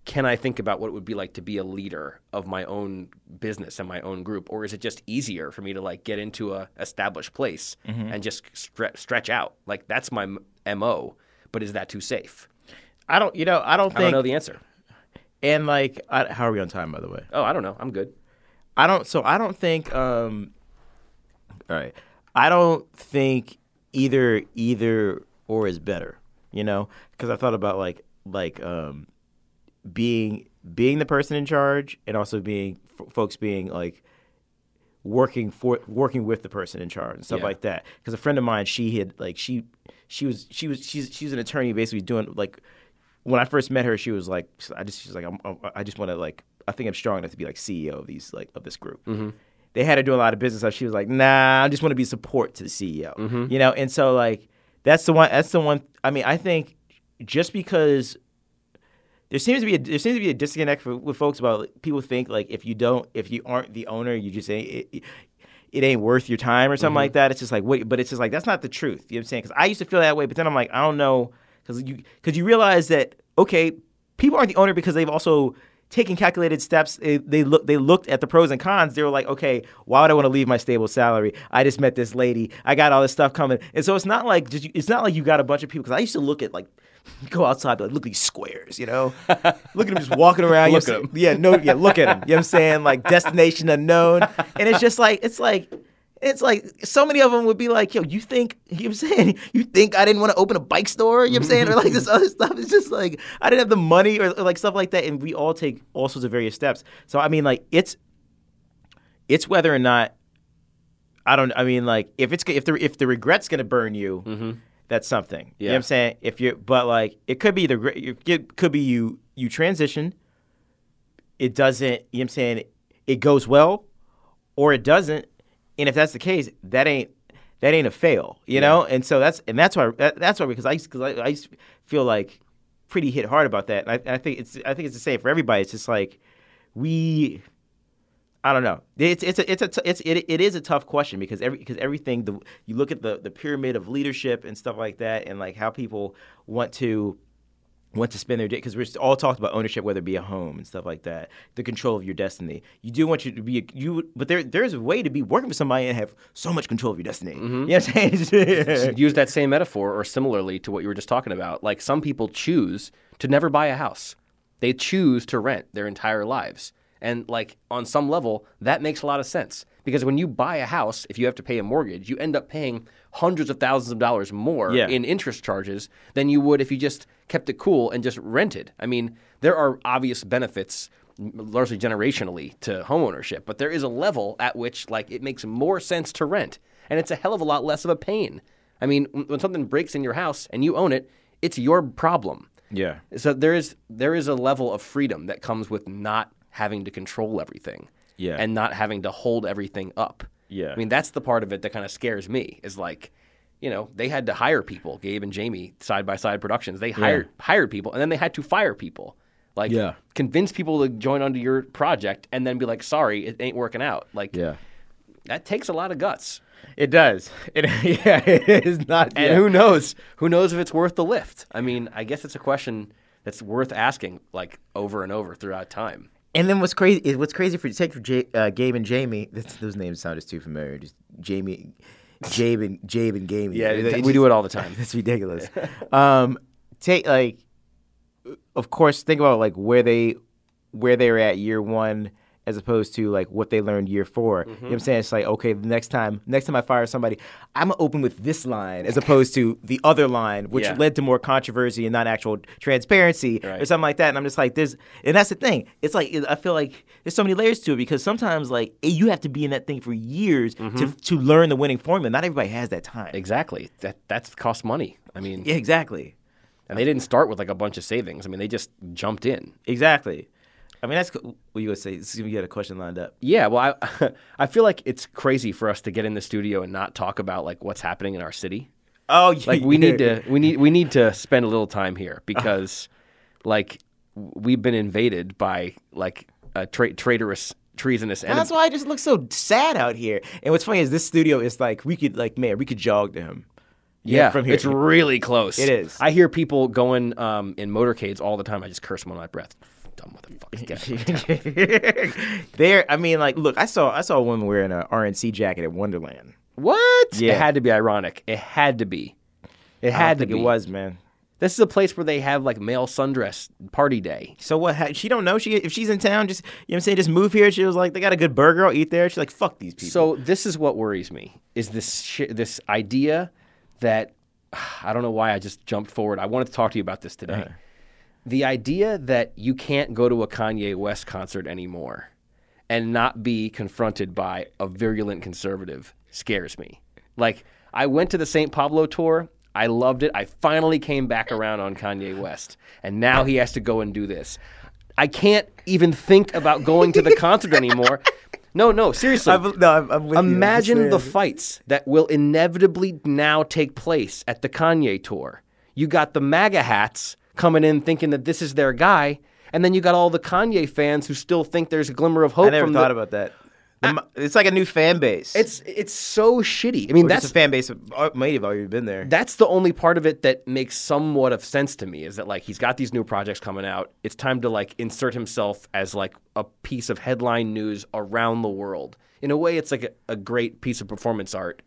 can I think about what it would be like to be a leader of my own business and my own group? Or is it just easier for me to like get into a established place mm-hmm. and just stre- stretch out? Like that's my M O, but is that too safe? I don't, you know, I don't think. I don't know the answer. And like, I, how are we on time, by the way? Oh, I don't know. I'm good. I don't. So I don't think. Um, all right. I don't think either either or is better. You know, because I thought about like like um, being being the person in charge, and also being f- folks being like working for working with the person in charge and stuff yeah. like that. Because a friend of mine, she had like she she was she was she's she's an attorney basically doing like. When I first met her, she was like, I just she's like, I'm, I just want to like, I think I'm strong enough to be like C E O of these like of this group. Mm-hmm. They had her do a lot of business stuff. She was like, nah, I just want to be support to the C E O, mm-hmm. you know. And so like, that's the one. That's the one. I mean, I think just because there seems to be a, there seems to be a disconnect for, with folks about like, people think like if you don't if you aren't the owner, you just ain't. It, it, It ain't worth your time or something mm-hmm. like that. It's just like, wait, but it's just like that's not the truth. You know what I'm saying? Because I used to feel that way, but then I'm like, I don't know. Because you, cause you realize that, okay, people aren't the owner because they've also taken calculated steps. They, they, look, they looked at the pros and cons. They were like, okay, why would I want to leave my stable salary? I just met this lady. I got all this stuff coming. And so it's not like just, it's not like you got a bunch of people. Because I used to look at, like, go outside and be like, look at these squares, you know? Look at them just walking around. Look you know at them. Yeah, no, yeah, look at them. You know what I'm saying? Like, destination unknown. And it's just like, it's like... It's like so many of them would be like, yo, you think, you know what I'm saying? You think I didn't want to open a bike store? You know what I'm saying? Or like this other stuff. It's just like, I didn't have the money or, or like stuff like that. And we all take all sorts of various steps. So, I mean, like, it's, it's whether or not, I don't, I mean, like, if it's, if the, if the regret's going to burn you, mm-hmm. that's something. Yeah. You know what I'm saying? If you, but like, it could be the, it could be you, you transition. It doesn't, you know what I'm saying? It goes well or it doesn't. And if that's the case, that ain't that ain't a fail, you yeah. know. And so that's and that's why that, that's why because I because I, I used to feel like pretty hit hard about that. And I, and I think it's I think it's the same for everybody. It's just like we, I don't know. It's it's a, it's a t- it's it, it is a tough question because every because everything the, you look at the, the pyramid of leadership and stuff like that and like how people want to. want to spend their day, because we're all talked about ownership, whether it be a home and stuff like that, the control of your destiny. You do want you to be, you, but there, there's a way to be working for somebody and have so much control of your destiny. Mm-hmm. You know what I'm saying? Use that same metaphor or similarly to what you were just talking about. Like some people choose to never buy a house. They choose to rent their entire lives. And like on some level, that makes a lot of sense. Because when you buy a house, if you have to pay a mortgage, you end up paying hundreds of thousands of dollars more yeah. in interest charges than you would if you just kept it cool and just rented. I mean, there are obvious benefits largely generationally to homeownership, but there is a level at which, like, it makes more sense to rent, and it's a hell of a lot less of a pain. I mean, when something breaks in your house and you own it, it's your problem. Yeah. So there is there is a level of freedom that comes with not having to control everything. Yeah. And not having to hold everything up. Yeah. I mean, that's the part of it that kind of scares me is, like, you know, they had to hire people, Gabe and Jamie, Side by Side Productions. They hired yeah. hired people, and then they had to fire people. Like, yeah. convince people to join onto your project and then be like, sorry, it ain't working out. Like, yeah. that takes a lot of guts. It does. It, yeah, it is not. And yeah. who knows? Who knows if it's worth the lift? I mean, I guess it's a question that's worth asking, like, over and over throughout time. And then what's crazy? What's crazy for take for J, uh, Gabe and Jamie? That's, those names sound just too familiar. Just Jamie, Jabe and Jabe and Gamey. Yeah, it, it, we just, do it all the time. It's ridiculous. um, take like, of course, think about like where they, where they were at year one, as opposed to like what they learned year four. Mm-hmm. You know what I'm saying? It's like, okay, the next time, next time I fire somebody, I'm gonna open with this line as opposed to the other line, which yeah. led to more controversy and not actual transparency right. or something like that. And I'm just like, there's, and that's the thing. It's like, I feel like there's so many layers to it because sometimes like you have to be in that thing for years mm-hmm. to to learn the winning formula. Not everybody has that time. Exactly. That that's cost money. I mean, yeah, exactly. And they didn't start with like a bunch of savings. I mean, they just jumped in. Exactly. I mean, that's what you were going to say. You had a question lined up. Yeah, well, I I feel like it's crazy for us to get in the studio and not talk about like what's happening in our city. Oh, yeah. Like we need to we need we need to spend a little time here because, like, we've been invaded by like a tra- traitorous. Treasonous. And that's why I just look so sad out here. And what's funny is this studio is like we could like man we could jog to him. Yeah, yeah, from here. It's really close. It is. I hear people going um, in motorcades all the time. I just curse them on my breath. There, I mean, like, look, I saw, I saw a woman wearing an R N C jacket at Wonderland. What? Yeah. It had to be ironic. It had to be. It had I don't to think be. It was, man. This is a place where they have like male sundress party day. So what? She don't know. She if she's in town, just you know, what I'm saying, just move here. She was like, they got a good burger. I'll eat there. She's like, fuck these people. So this is what worries me is this sh- this idea that I don't know why I just jumped forward. I wanted to talk to you about this today. Uh-huh. The idea that you can't go to a Kanye West concert anymore and not be confronted by a virulent conservative scares me. Like, I went to the Saint Pablo tour. I loved it. I finally came back around on Kanye West. And now he has to go and do this. I can't even think about going to the concert anymore. No, no, seriously. I'm, no, I'm, I'm with Imagine you. I'm the fights that will inevitably now take place at the Kanye tour. You got the MAGA hats coming in thinking that this is their guy, and then you got all the Kanye fans who still think there's a glimmer of hope. I never from thought the, about that. The, I, it's like a new fan base. It's it's so shitty. I mean, or that's a fan base that might have already been there. That's the only part of it that makes somewhat of sense to me is that like he's got these new projects coming out. It's time to like insert himself as like a piece of headline news around the world. In a way, it's like a, a great piece of performance art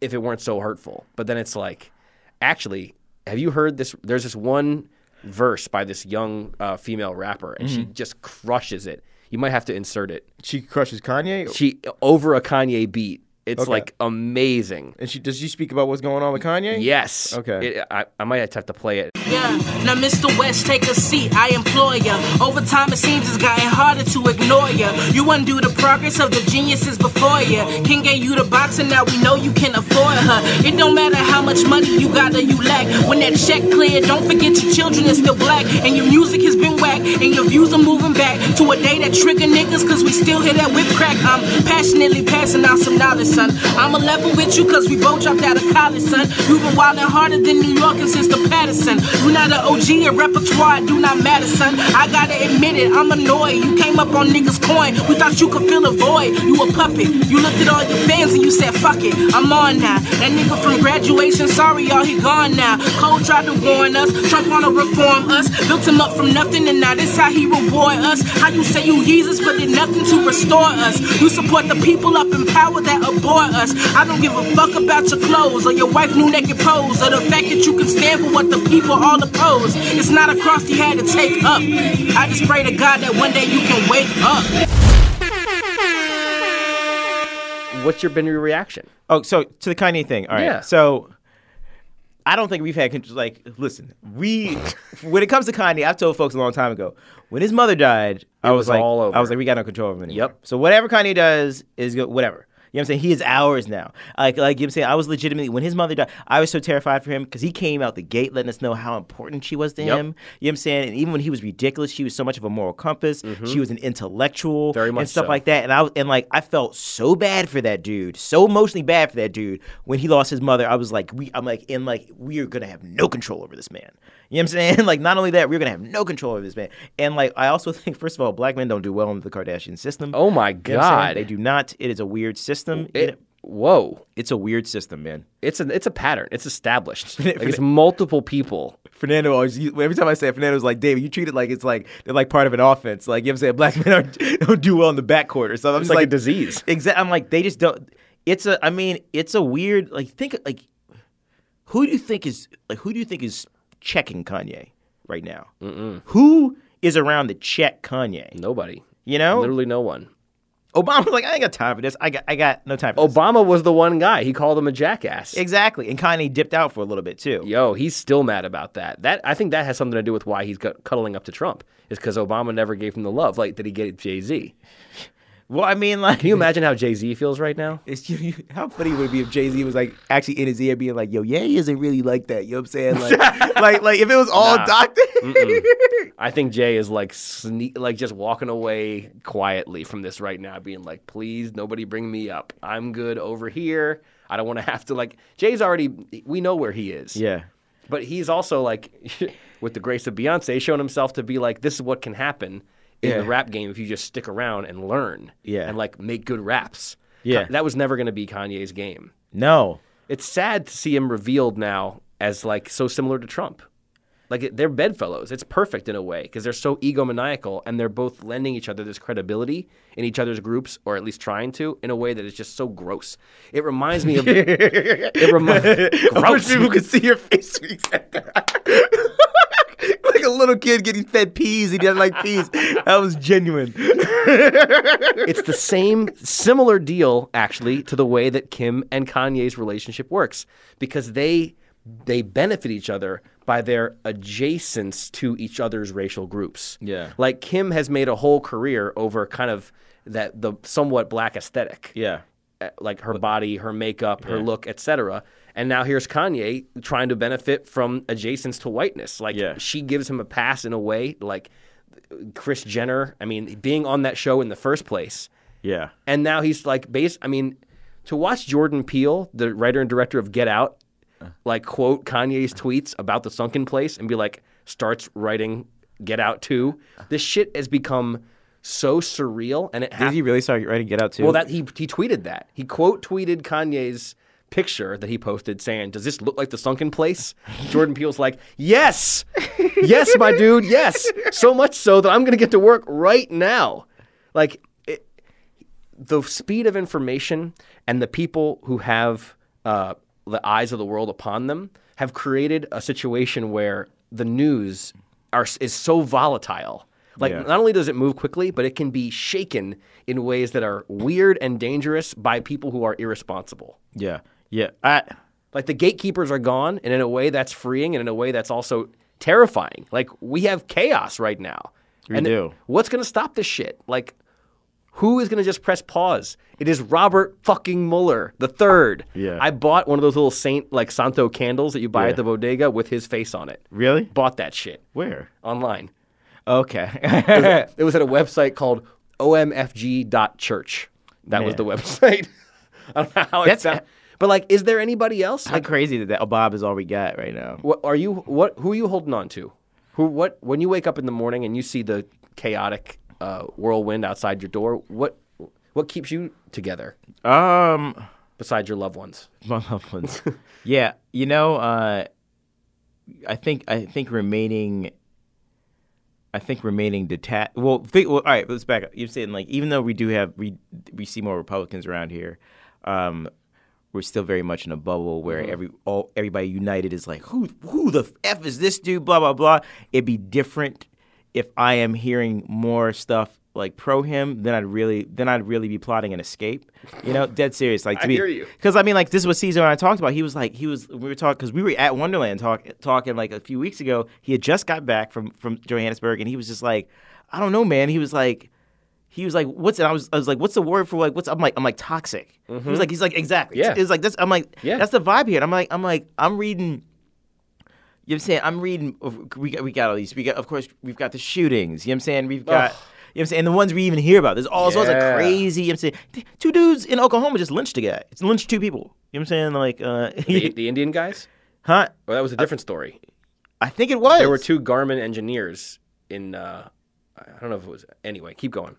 if it weren't so hurtful. But then it's like, actually, have you heard this? There's this one verse by this young uh, female rapper, and mm-hmm. she just crushes it. You might have to insert it. She crushes Kanye? She over a Kanye beat. It's okay. Like amazing. And she does she speak about what's going on with Kanye? Yes. Okay. It, I, I might have to play it. Yeah. Now, Mister West, take a seat. I implore ya. Over time, it seems it's gotten harder to ignore ya. You undo the progress of the geniuses before ya. King gave you the box, and now we know you can afford her. It don't matter how much money you got or you lack. When that check cleared, don't forget your children is still black, and your music has been whack, and your views are moving back to a day that trigger niggas, cause we still hear that whip crack. I'm passionately passing out some knowledge. Son. I'm a level with you cause we both dropped out of college, son. We've been wildin' harder than New York and since the Patterson. You're not an O G, a repertoire, do not matter, son. I gotta admit it, I'm annoyed. You came up on niggas' coin, we thought you could fill a void. You a puppet, you looked at all your fans and you said, fuck it, I'm on now. That nigga from graduation, sorry y'all, he gone now. Cole tried to warn us, Trump wanna reform us. Built him up from nothing and now this how he reward us. How you say you Jesus but did nothing to restore us. You support the people up in power that abhor us. I don't give a fuck about your clothes or your wife new naked pose or the fact that you can stand for what the people all oppose. It's not a cross you had to take up. I just pray to God that one day you can wake up. what's your been your reaction? Oh, so to the Kanye thing. All right. Yeah. So I don't think we've had, like, listen, we, when it comes to Kanye, I've told folks a long time ago, when his mother died, I was, was like, all over. I was like, we got no control over him anymore. Yep. So whatever Kanye does is go, whatever. You know what I'm saying? He is ours now. Like, like you know what I'm saying? I was legitimately, when his mother died, I was so terrified for him because he came out the gate letting us know how important she was to yep. him. You know what I'm saying? And even when he was ridiculous, she was so much of a moral compass. Mm-hmm. She was an intellectual Very much and stuff so. Like that. And I and like I felt so bad for that dude, so emotionally bad for that dude. When he lost his mother, I was like, we I'm like, and like, we are gonna have no control over this man. You know what I'm saying? Like, not only that, we're going to have no control over this man. And, like, I also think, first of all, black men don't do well in the Kardashian system. Oh, my God. You know they do not. It is a weird system. It, it, whoa. It's a weird system, man. It's a, it's a pattern. It's established. Like, it's multiple people. Fernando always, every time I say it, Fernando's like, David, you treat it like it's like, they're like part of an offense. Like, you know what I'm saying? Black men are, don't do well in the backcourt or something. It's like, like a disease. Exactly. I'm like, they just don't. It's a, I mean, it's a weird, like, think, like, who do you think is, like, who do you think is, checking Kanye right now? Mm-mm. Who is around to check Kanye? Nobody. You know? Literally no one. Obama was like, I ain't got time for this. I got I got no time for this. Obama was the one guy. He called him a jackass. Exactly. And Kanye dipped out for a little bit, too. Yo, he's still mad about that. That I think that has something to do with why he's cuddling up to Trump. It's because Obama never gave him the love. Like, did he get Jay-Z? Well, I mean, like... Can you imagine how Jay-Z feels right now? It's, you, how funny would it be if Jay-Z was, like, actually in his ear being like, yo, yeah, he isn't really like that. You know what I'm saying? Like, like, like if it was all nah. doctor... I think Jay is, like, sne- like just walking away quietly from this right now, being like, please, nobody bring me up. I'm good over here. I don't want to have to, like... Jay's already... We know where he is. Yeah. But he's also, like, with the grace of Beyonce, showing himself to be like, this is what can happen... in yeah. the rap game if you just stick around and learn yeah. and, like, make good raps. Yeah. That was never going to be Kanye's game. No. It's sad to see him revealed now as, like, so similar to Trump. Like, they're bedfellows. It's perfect in a way because they're so egomaniacal and they're both lending each other this credibility in each other's groups, or at least trying to, in a way that is just so gross. It reminds me of... it reminds I wish people could see your face when you said that. Like a little kid getting fed peas. He doesn't like peas. That was genuine. It's the same, similar deal, actually, to the way that Kim and Kanye's relationship works, because they they benefit each other by their adjacence to each other's racial groups. Yeah. Like, Kim has made a whole career over kind of that the somewhat black aesthetic. Yeah. Like her body, her makeup, her yeah. look, et cetera. And now here's Kanye trying to benefit from adjacence to whiteness. Like, yeah. she gives him a pass in a way, like Kris Jenner. I mean, being on that show in the first place. Yeah. And now he's like, based, I mean, to watch Jordan Peele, the writer and director of Get Out, like, quote Kanye's tweets about the sunken place and be like, starts writing Get Out two. This shit has become... so surreal, and it happened. Did he really start writing Get Out too? Well, that he he tweeted that. He quote tweeted Kanye's picture that he posted saying, does this look like the sunken place? Jordan Peele's like, yes! Yes, my dude, yes! So much so that I'm going to get to work right now. Like, it, the speed of information and the people who have uh, the eyes of the world upon them have created a situation where the news are is so volatile. Like, yeah. not only does it move quickly, but it can be shaken in ways that are weird and dangerous by people who are irresponsible. Yeah, yeah. I... Like, the gatekeepers are gone, and in a way that's freeing, and in a way that's also terrifying. Like, we have chaos right now. We and do. Th- what's going to stop this shit? Like, who is going to just press pause? It is Robert fucking Mueller, the third. Yeah. I bought one of those little Saint, like, Santo candles that you buy yeah. at the bodega with his face on it. Really? Bought that shit. Where? Online. Okay. it, was at, it was at a website called O M F G dot church. That Man. was the website. I don't know how it's sounds. But, like, is there anybody else? How like, crazy that, that oh, Bob is all we got right now. What are you what who are you holding on to? Who what when you wake up in the morning and you see the chaotic uh, whirlwind outside your door, what what keeps you together? Um besides your loved ones. My loved ones. yeah. You know, uh, I think I think remaining I think remaining detached. Well, think, well, all right, let's back up. You're saying, like, even though we do have, we we see more Republicans around here, um, we're still very much in a bubble where every all everybody united is like, who who the f is this dude? Blah blah blah. It'd be different if I am hearing more stuff like pro him, then I'd really then I'd really be plotting an escape. You know, dead serious. Like to I be, hear you. Because I mean, like this is what Cizo and I talked about. He was like he was we were talking because we were at Wonderland talk, talking like a few weeks ago. He had just got back from from Johannesburg, and he was just like, I don't know, man. He was like. He was like, "What's?" And I was, I was like, "What's the word for like?" What's I'm like, I'm like toxic. Mm-hmm. He was like, "He's like exactly." Yeah. It's like that's. I'm like, yeah. That's the vibe here. And I'm like, I'm like, I'm reading. You know what I'm saying? I'm reading. We got, we got all these. We got, of course, we've got the shootings. You know what I'm saying? We've got. Oh. You know what I'm saying? And the ones we even hear about. There's all yeah. sorts of crazy. You know what I'm saying? Two dudes in Oklahoma just lynched a guy. It's lynched two people. You know what I'm saying? Like uh, the, the Indian guys? Huh? Well, that was a different I, story. I think it was. There were two Garmin engineers in. Uh, I don't know if it was. Anyway, keep going.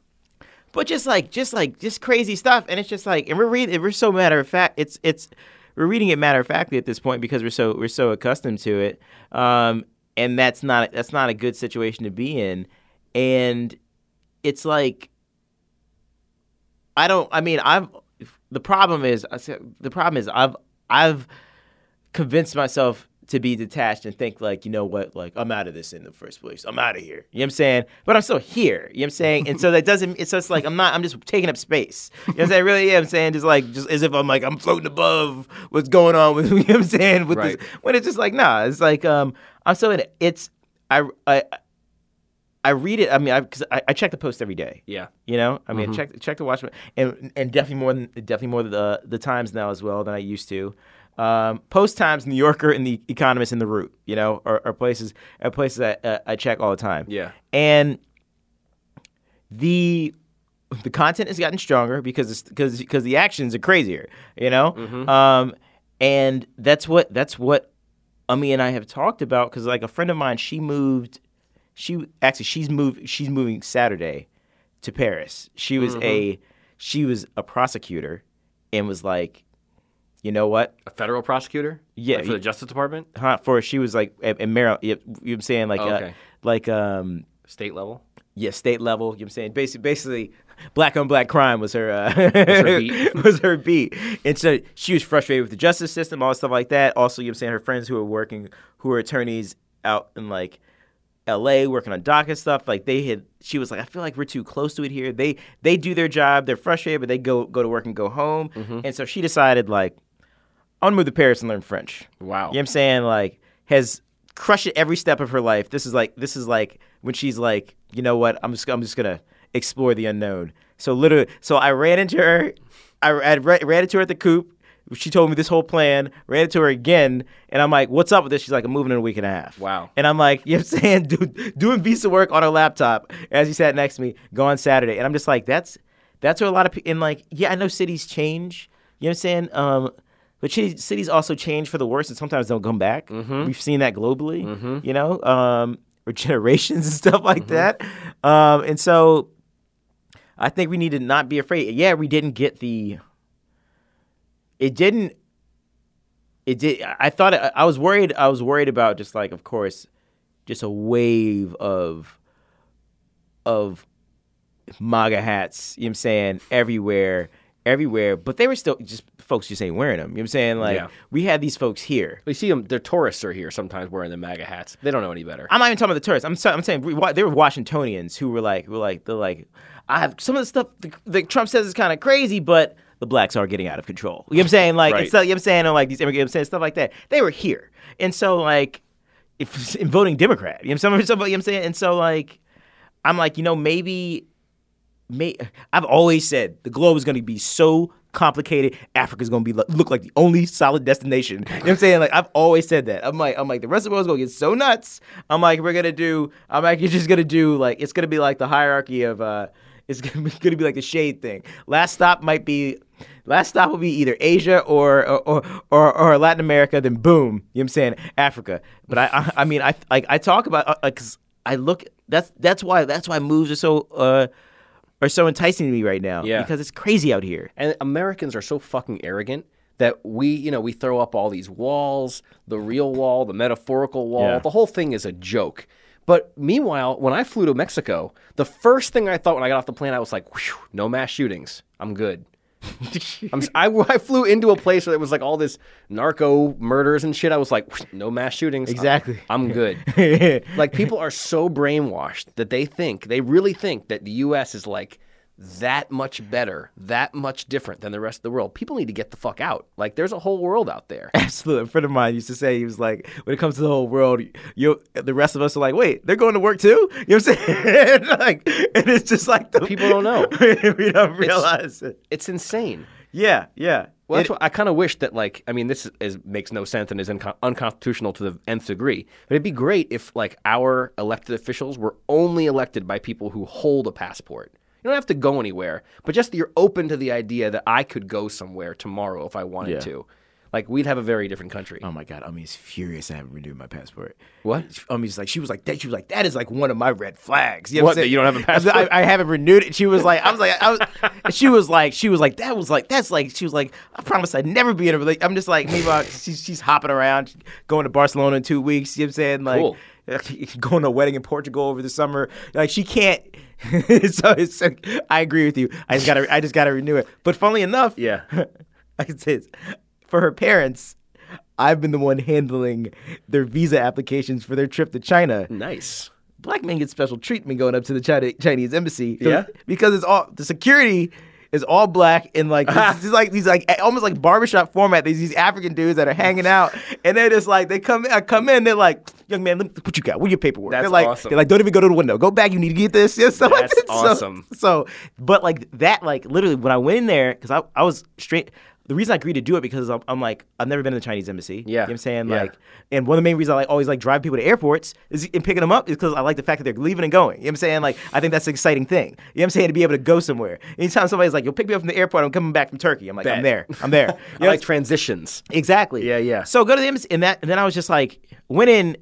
But just like, just like, just crazy stuff, and it's just like, and we're reading, we're so matter of fact, it's it's, we're reading it matter of factly at this point because we're so we're so accustomed to it, um, and that's not that's not a good situation to be in, and it's like, I don't, I mean, I've the problem is the problem is I've I've convinced myself to be detached and think like, you know what, like I'm out of this in the first place. I'm out of here. You know what I'm saying? But I'm still here. You know what I'm saying? And so that doesn't, it's just like, I'm not, I'm just taking up space. You know what I'm saying? Really, yeah, I'm saying just like, just as if I'm like, I'm floating above what's going on with, you know what I'm saying? With right. this, when it's just like, nah, it's like, um, I'm so in it. It's, I, I, I read it. I mean, I, cause I, I check the Post every day. Yeah. You know, I mean, mm-hmm. check, check the Watchman and, and definitely more than, definitely more the, the Times now as well than I used to. Um, Post, Times, New Yorker, and The Economist and The Root, you know, are, are places are places I, uh, I check all the time. Yeah. And the the content has gotten stronger because it's, cause, cause the actions are crazier, you know? Mm-hmm. Um, and that's what that's what Ummy and I have talked about because, like, a friend of mine, she moved – she actually, she's moved, she's moving Saturday to Paris. She was mm-hmm. a She was a prosecutor and was like – You know what? A federal prosecutor? Yeah. Like for the Justice Department? Huh, for she was like in Maryland. You know what I'm saying? Like, oh, okay. uh, like um, state level? Yeah, state level. You know what I'm saying? Basically, basically black on black crime was her, uh, was, her beat. was her beat. And so she was frustrated with the justice system, all stuff like that. Also, you know what I'm saying? Her friends who were working, who were attorneys out in like L A working on DACA stuff, like they had, she was like, I feel like we're too close to it here. They they do their job, they're frustrated, but they go, go to work and go home. Mm-hmm. And so she decided, like, I'm gonna move to Paris and learn French. Wow. You know what I'm saying? Like, has crushed it every step of her life. This is like, this is like when she's like, you know what? I'm just, I'm just gonna explore the unknown. So literally, so I ran into her, I, I ran into her at the Coop. She told me this whole plan, ran it to her again, and I'm like, what's up with this? She's like, I'm moving in a week and a half. Wow. And I'm like, you know what I'm saying? Dude, doing visa work on her laptop as she sat next to me, gone Saturday. And I'm just like, that's, that's where a lot of people, and like, yeah, I know cities change, you know what I'm saying? Um, But cities also change for the worse and sometimes don't come back. Mm-hmm. We've seen that globally, mm-hmm. you know, um, or generations and stuff like mm-hmm. that. Um, and so I think we need to not be afraid. Yeah, we didn't get the – it didn't – It did. I thought – I was worried. I was worried about just like, of course, just a wave of of MAGA hats, you know what I'm saying, everywhere, everywhere. But they were still just – folks just ain't wearing them. You know what I'm saying? Like, yeah. we had these folks here. We see them. Their tourists are here sometimes wearing the MAGA hats. They don't know any better. I'm not even talking about the tourists. I'm, so, I'm saying they were Washingtonians who were like, who were like, they're like, I have some of the stuff that, that Trump says is kind of crazy, but the blacks are getting out of control. You know what I'm saying? Like, right. it's, you know what I'm saying? Or like these immigrants, you know what I'm saying? Stuff like that. They were here. And so, like, if in voting Democrat, you know, somebody, somebody, you know what I'm saying? And so, like, I'm like, you know, maybe, may, I've always said the globe is going to be so complicated. Africa's gonna be look like the only solid destination. You know what I'm saying? Like, I've always said that. I'm like, I'm like, the rest of the world's gonna get so nuts. I'm like, we're gonna do. I'm like, you're just gonna do like it's gonna be like the hierarchy of. uh It's gonna be, gonna be like the shade thing. Last stop might be. Last stop will be either Asia or or or, or Latin America. Then boom. You know what I'm saying? Africa. But I I, I mean I like I talk about because uh, I look. That's that's why that's why moves are so. Uh, Are so enticing to me right now yeah. because it's crazy out here. And Americans are so fucking arrogant that we, you know, we throw up all these walls, the real wall, the metaphorical wall. Yeah. The whole thing is a joke. But meanwhile, when I flew to Mexico, the first thing I thought when I got off the plane, I was like, whew, no mass shootings. I'm good. I'm, I, I flew into a place where there was like all this narco murders and shit. I was like, no mass shootings. Exactly. I'm, I'm good. Like, people are so brainwashed that they think, they really think that the U S is like that much better, that much different than the rest of the world. People need to get the fuck out. Like, there's a whole world out there. Absolutely. A friend of mine used to say, he was like, when it comes to the whole world, you, the rest of us are like, wait, they're going to work too? You know what I'm saying? Like, and it's just like the, people don't know. We don't realize it's, it. It's insane. Yeah, yeah. Well, that's it, what I kind of wish that, like, I mean, this is, is, makes no sense and is inco- unconstitutional to the nth degree. But it'd be great if, like, our elected officials were only elected by people who hold a passport. You don't have to go anywhere, but just you're open to the idea that I could go somewhere tomorrow if I wanted yeah. to. Like, we'd have a very different country. Oh my God, Umi's furious I haven't renewed my passport. What? Umi's like, she was like, that she was like, that is like one of my red flags. You know what, what I'm saying? You don't have a passport? I, I haven't renewed it. She was like, I was like, I was she was like, she was like, that was like, that's like, she was like, I promise I'd never be in a relationship. I'm just like, meanwhile, she's she's hopping around, going to Barcelona in two weeks, you know what I'm saying? Like, cool. Going to a wedding in Portugal over the summer. Like, she can't. so it's so, I agree with you. I just gotta I just gotta renew it. But funnily enough, yeah, I can say this. For her parents, I've been the one handling their visa applications for their trip to China. Nice. Black men get special treatment going up to the China, Chinese embassy. Yeah. Because it's all the security is all black and like it's like these like almost like barbershop format. There's these African dudes that are hanging out and they're just like they come I come in, they're like, young man, look what you got. What's your paperwork? That's they're like, awesome. They're like, don't even go to the window. Go back. You need to get this. Yeah, so that's so, awesome. So, but like that, like literally when I went in there, because I, I was straight. The reason I agreed to do it because I'm, I'm like, I've never been to the Chinese embassy. Yeah. You know what I'm saying? Yeah. Like, and one of the main reasons I like always like drive people to airports is and picking them up is because I like the fact that they're leaving and going. You know what I'm saying? Like, I think that's an exciting thing. You know what I'm saying? To be able to go somewhere. Anytime somebody's like, you'll pick me up from the airport, I'm coming back from Turkey. I'm like, Bet. I'm there. I'm there. You know, I like transitions. Exactly. Yeah, yeah. So go to the embassy and that, and then I was just like, went in,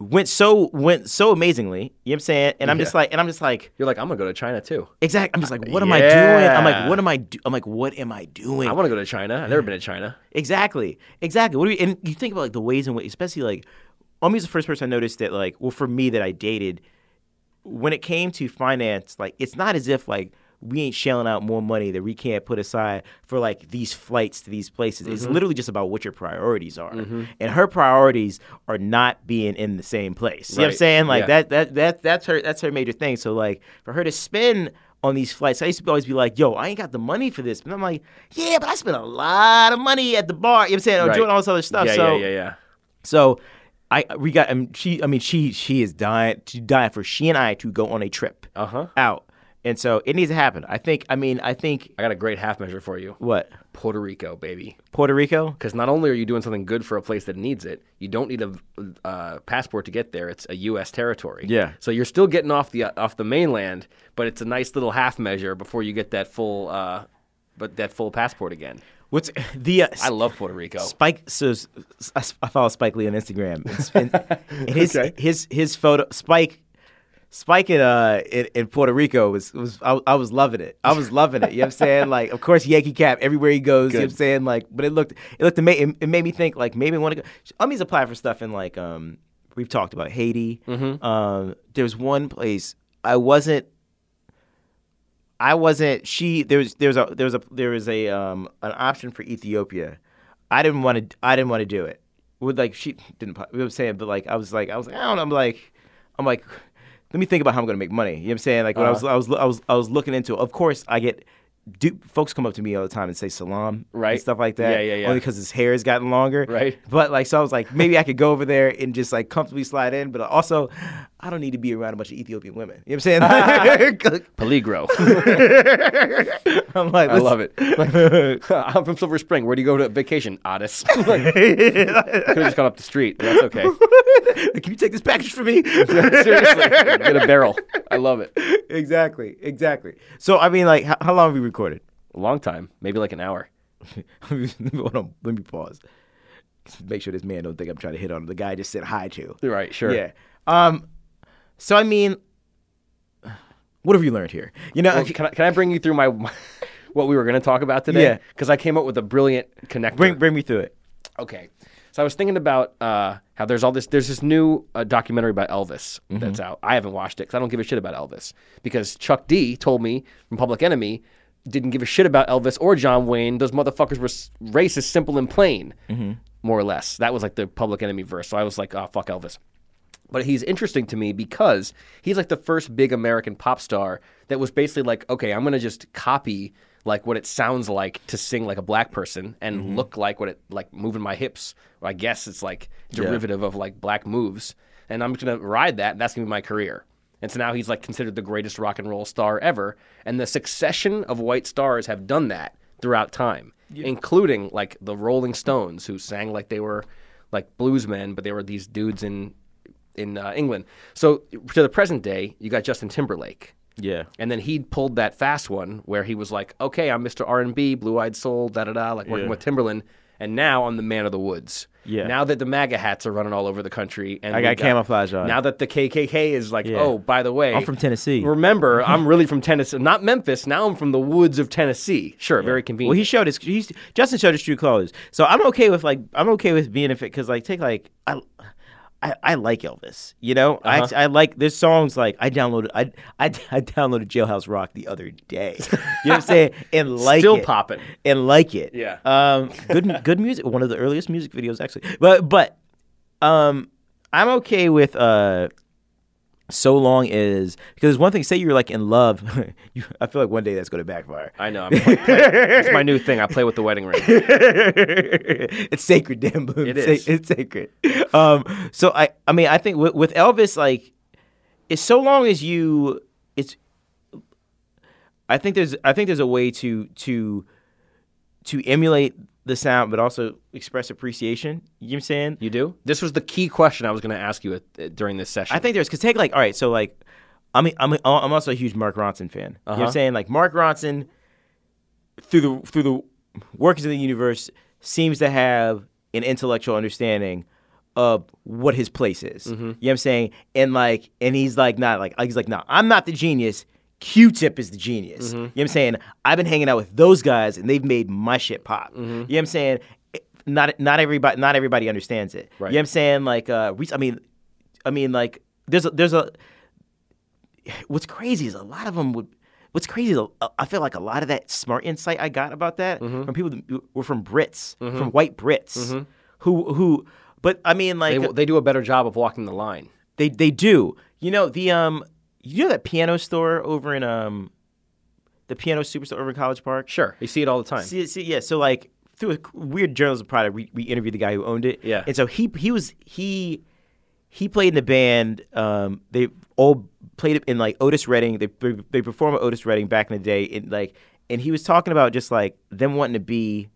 went so went so amazingly, you know what I'm saying? And I'm yeah. just like and I'm just like you're like, I'm gonna go to China too. Exactly. I'm just like, what am yeah. I doing? I'm like, what am I do I'm like, what am I doing? I wanna go to China. I've never been to China. Exactly. Exactly. What do you and you think about like the ways in which especially like Umi's the first person I noticed that like well for me that I dated, when it came to finance, like it's not as if like we ain't shelling out more money that we can't put aside for like these flights to these places. Mm-hmm. It's literally just about what your priorities are. Mm-hmm. And her priorities are not being in the same place. You right. know what I'm saying? Like yeah. that that that that's her that's her major thing. So like for her to spend on these flights, I used to always be like, yo, I ain't got the money for this. And I'm like, yeah, but I spent a lot of money at the bar, you know what I'm saying? Or right. doing all this other stuff. Yeah, so yeah, yeah, yeah. So I we got I mean, she I mean she she is dying to die for she and I to go on a trip uh-huh. out. And so it needs to happen. I think, I mean, I think. I got a great half measure for you. What? Puerto Rico, baby. Puerto Rico? Because not only are you doing something good for a place that needs it, you don't need a uh, passport to get there. It's a U S territory. Yeah. So you're still getting off the uh, off the mainland, but it's a nice little half measure before you get that full, uh, but that full passport again. What's the? Uh, I love Puerto Rico. Spike. So I follow Spike Lee on Instagram. And, and his, okay. his his his photo. Spike. Spike in, uh, in in Puerto Rico was was I, I was loving it. I was loving it. You know what I'm saying? Like, of course, Yankee cap everywhere he goes. Good. You know what I'm saying? Like, but it looked it looked amazing. It, it made me think like maybe I want to go. Umi's applied for stuff in like um we've talked about Haiti. Mm-hmm. Um, there's one place I wasn't. I wasn't. She there was there was a there was a there was a um an option for Ethiopia. I didn't want to. I didn't want to do it. Would like she didn't. We were saying, but like I was like I was like I don't know. I'm like I'm like. Let me think about how I'm going to make money. You know what I'm saying? Like when uh, I was, I was, I was, I was looking into it. Of course, I get do, folks come up to me all the time and say salam, right? And stuff like that. Yeah, yeah, yeah. Only because his hair has gotten longer, right? But like, so I was like, maybe I could go over there and just like comfortably slide in. But also, I don't need to be around a bunch of Ethiopian women. You know what I'm saying? Peligro. I'm like, I love it. Like, I'm from Silver Spring. Where do you go to vacation? Otis. Like, could have just gone up the street. That's okay. Can you take this package for me? Seriously. Get a barrel. I love it. Exactly. Exactly. So, I mean, like, how, how long have we recorded? A long time. Maybe like an hour. Hold on. Let me pause. Make sure this man don't think I'm trying to hit on him. The guy I just said hi to. Right. Sure. Yeah. Um. So, I mean, what have you learned here? You know, well, can, I, can I bring you through my, my what we were going to talk about today? Yeah. Because I came up with a brilliant connector. Bring bring me through it. Okay. So I was thinking about uh, how there's all this, there's this new uh, documentary about Elvis mm-hmm. that's out. I haven't watched it because I don't give a shit about Elvis because Chuck D told me from Public Enemy didn't give a shit about Elvis or John Wayne. Those motherfuckers were racist, simple and plain, mm-hmm. more or less. That was like the Public Enemy verse. So I was like, oh, fuck Elvis. But he's interesting to me because he's like the first big American pop star that was basically like, okay, I'm going to just copy like what it sounds like to sing like a black person and mm-hmm. look like what it, like moving my hips. Well, I guess it's like derivative yeah. of like black moves. And I'm going to ride that. And that's going to be my career. And so now he's like considered the greatest rock and roll star ever. And the succession of white stars have done that throughout time, yeah. including like the Rolling Stones, who sang like they were like bluesmen, but they were these dudes in in uh, England. So to the present day, you got Justin Timberlake. Yeah. And then he pulled that fast one where he was like, okay, I'm Mister R and B, Blue-Eyed Soul, da-da-da, like working yeah. with Timberland. And now I'm the man of the woods. Yeah. Now that the MAGA hats are running all over the country, and I got, got camouflage on. Now that the K K K is like, yeah. oh, by the way, I'm from Tennessee. Remember, I'm really from Tennessee, not Memphis. Now I'm from the woods of Tennessee. Sure, yeah. very convenient. Well, he showed his. He's, Justin showed his true colors. So I'm okay with like I'm okay with being a fit because like take like I. I, I like Elvis, you know. Uh-huh. I I like there's songs like I downloaded I I, I downloaded Jailhouse Rock the other day. You know what I'm saying? And like still it, popping and like it. Yeah. Um. Good good music. One of the earliest music videos actually. But but, um, I'm okay with uh. So long is because one thing. Say you're like in love. you, I feel like one day that's going to backfire. I know. I'm like, it's my new thing. I play with the wedding ring. It's sacred, damn boom. It is. It's sacred. Um, so I, I mean, I think with, with Elvis, like, it's so long as you. It's. I think there's. I think there's a way to to, to emulate the sound, but also express appreciation. You know what I'm saying? You do? This was the key question I was going to ask you at, at, during this session. I think there's, because take like, all right, so like, I mean, I'm, I'm also a huge Mark Ronson fan. Uh-huh. You know what I'm saying? Like Mark Ronson, through the, through the workings of the universe, seems to have an intellectual understanding of what his place is. Mm-hmm. You know what I'm saying? And like, and he's like, not like, he's like, no, nah, I'm not the genius. Q-Tip is the genius. Mm-hmm. You know what I'm saying? I've been hanging out with those guys, and they've made my shit pop. Mm-hmm. You know what I'm saying? Not not everybody not everybody understands it. Right. You know what I'm saying? Like, uh, I mean, I mean, like, there's a, there's a. What's crazy is a lot of them would. What's crazy is a, I feel like a lot of that smart insight I got about that mm-hmm. from people that were from Brits, mm-hmm. from white Brits, mm-hmm. who who. But I mean, like, they, they do a better job of walking the line. They they do. You know the um. You know that piano store over in um, the piano superstore over in College Park? Sure. You see it all the time. See, see, yeah. So like through a weird journalism product, we, we interviewed the guy who owned it. Yeah. And so he he was he he played in a band. Um, they all played in like Otis Redding. They they performed at Otis Redding back in the day. And like and he was talking about just like them wanting to be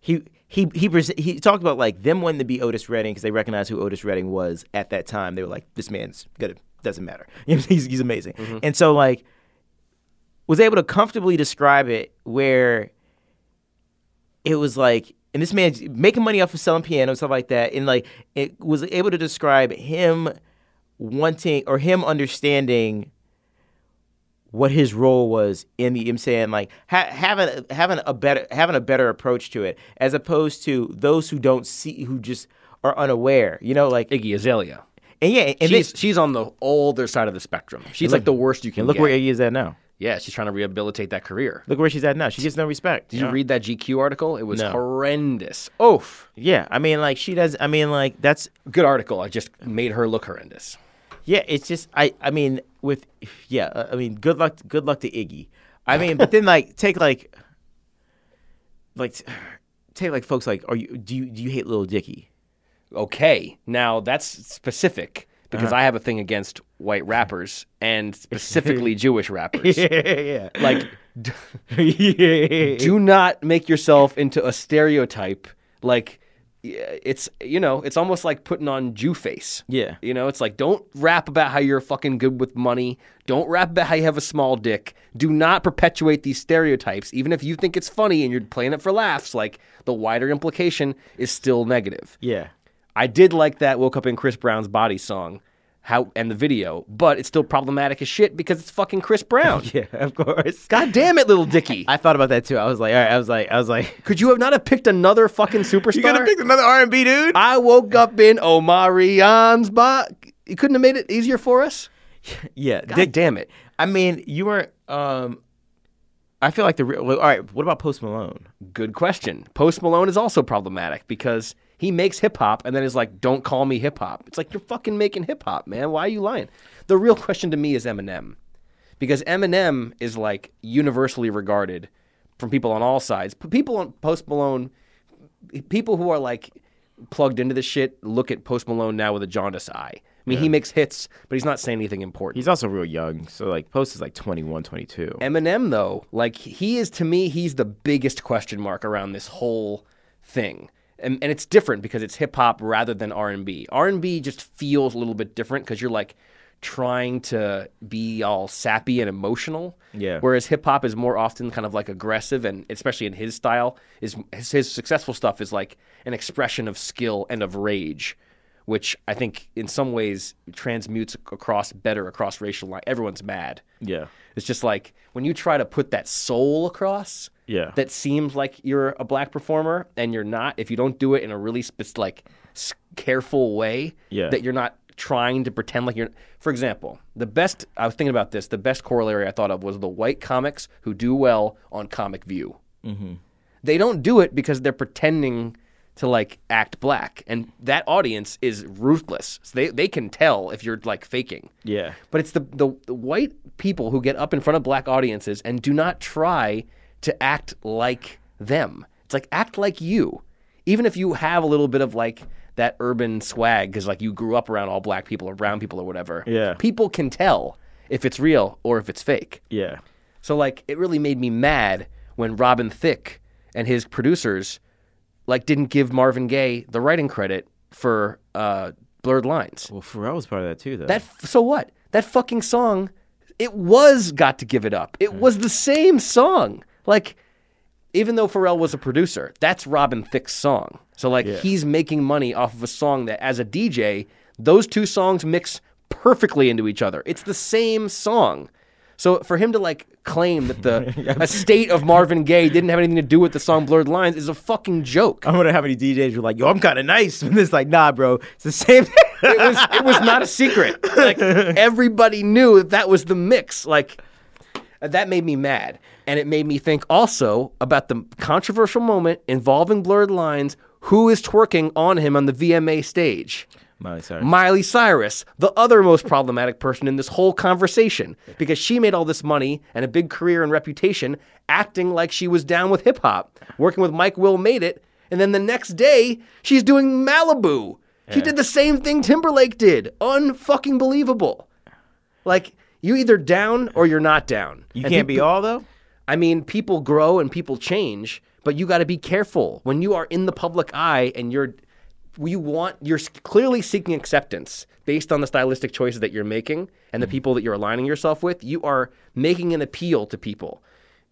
he. He he he talked about like them wanting to be Otis Redding because they recognized who Otis Redding was at that time. They were like, this man's good. Doesn't matter. he's he's amazing. Mm-hmm. And so like, was able to comfortably describe it where it was like, and this man's making money off of selling piano and stuff like that. And like, it was able to describe him wanting or him understanding what his role was in the, you know what I'm saying, like ha- having having a better having a better approach to it as opposed to those who don't see, who just are unaware, you know, like Iggy Azalea. And yeah, and she's, they, she's on the older side of the spectrum. She's look, like the worst you can. And look get. Where Iggy is at now. Yeah, she's trying to rehabilitate that career. Look where she's at now. She gets no respect. Did you, know? you read that G Q article? It was no. horrendous. Oof. Yeah, I mean, like she does. I mean, like that's good article. I just made her look horrendous. Yeah, it's just I. I mean, with yeah, I mean, good luck. Good luck to Iggy. I mean, but then like take like, like take like folks like. Are you do you do you hate Lil Dicky? Okay, now that's specific because uh-huh. I have a thing against white rappers and specifically Jewish rappers. Yeah, yeah. Like, d- yeah. do not make yourself into a stereotype. Like, it's, you know, it's almost like putting on Jew face. Yeah. You know, it's like, don't rap about how you're fucking good with money. Don't rap about how you have a small dick. Do not perpetuate these stereotypes, even if you think it's funny and you're playing it for laughs. Like, the wider implication is still negative. Yeah. I did like that Woke Up in Chris Brown's Body song how and the video, but it's still problematic as shit because it's fucking Chris Brown. Yeah, of course. God damn it, Little Dicky. I thought about that too. I was like, all right, I was like, I was like. Could you have not have picked another fucking superstar? You could have picked another R and B dude. I woke up in Omarion's Body. You couldn't have made it easier for us? Yeah. God Dick, damn it. I mean, you were, um, I feel like the real... Well, all right, what about Post Malone? Good question. Post Malone is also problematic because he makes hip-hop and then is like, don't call me hip-hop. It's like, you're fucking making hip-hop, man. Why are you lying? The real question to me is Eminem. Because Eminem is like universally regarded from people on all sides. People on Post Malone... People who are like plugged into this shit look at Post Malone now with a jaundiced eye. I mean, yeah. He makes hits, but he's not saying anything important. He's also real young. So, like, Post is, like, twenty-one, twenty-two. Eminem, though, like, he is, to me, he's the biggest question mark around this whole thing. And and it's different because it's hip-hop rather than R and B. R and B just feels a little bit different because you're, like, trying to be all sappy and emotional. Yeah. Whereas hip-hop is more often kind of, like, aggressive, and especially in his style, is his, his successful stuff is, like, an expression of skill and of rage, which I think in some ways transmutes across better, across racial line. Everyone's mad. Yeah. It's just like when you try to put that soul across yeah. that seems like you're a black performer and you're not, if you don't do it in a really sp- like careful way yeah. that you're not trying to pretend like you're... For example, the best... I was thinking about this. The best corollary I thought of was the white comics who do well on Comic View. Mm-hmm. They don't do it because they're pretending... to like act black, and that audience is ruthless. So they they can tell if you're like faking. Yeah. But it's the, the the white people who get up in front of black audiences and do not try to act like them. It's like act like you, even if you have a little bit of like that urban swag because like you grew up around all black people or brown people or whatever. Yeah. People can tell if it's real or if it's fake. Yeah. So like it really made me mad when Robin Thicke and his producers. Like, didn't give Marvin Gaye the writing credit for uh, Blurred Lines. Well, Pharrell was part of that, too, though. That So what? That fucking song, it was Got to Give It Up. It was the same song. Like, even though Pharrell was a producer, that's Robin Thicke's song. So, like, yeah. he's making money off of a song that, as a D J, those two songs mix perfectly into each other. It's the same song. So for him to like claim that the estate of Marvin Gaye didn't have anything to do with the song Blurred Lines is a fucking joke. I wonder how many D Js were like, yo, I'm kind of nice. And it's like, nah, bro, it's the same thing. it, was, it was not a secret. Like everybody knew that that was the mix. Like that made me mad. And it made me think also about the controversial moment involving Blurred Lines. Who is twerking on him on the V M A stage? Miley Cyrus. Miley Cyrus, the other most problematic person in this whole conversation, because she made all this money and a big career and reputation acting like she was down with hip-hop, working with Mike Will Made It, and then the next day, she's doing Malibu. Yeah. She did the same thing Timberlake did. Un-fucking-believable. Like, you either down or you're not down. You and can't people, be all, though? I mean, people grow and people change, but you got to be careful. When you are in the public eye and you're... You want you're clearly seeking acceptance based on the stylistic choices that you're making and the people that you're aligning yourself with. You are making an appeal to people.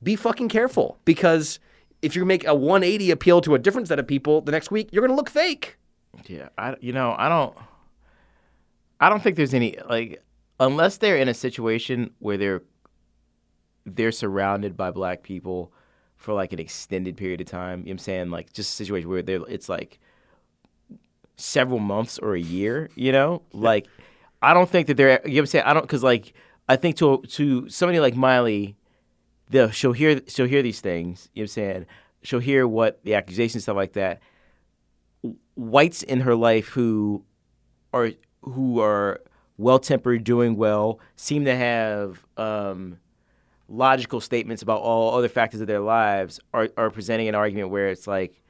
Be fucking careful, because if you make a one eighty appeal to a different set of people the next week, you're gonna look fake. Yeah, I you know I don't I don't think there's any like unless they're in a situation where they're they're surrounded by black people for like an extended period of time. You know what I'm saying, like just a situation where they're it's like. Several months or a year, you know? Like, I don't think that they're, you know what I'm saying? I don't, because, like, I think to to somebody like Miley, she'll hear she'll hear these things, you know what I'm saying? She'll hear what the accusations, stuff like that. Whites in her life who are who are well-tempered, doing well, seem to have um, logical statements about all other factors of their lives are, are presenting an argument where it's like,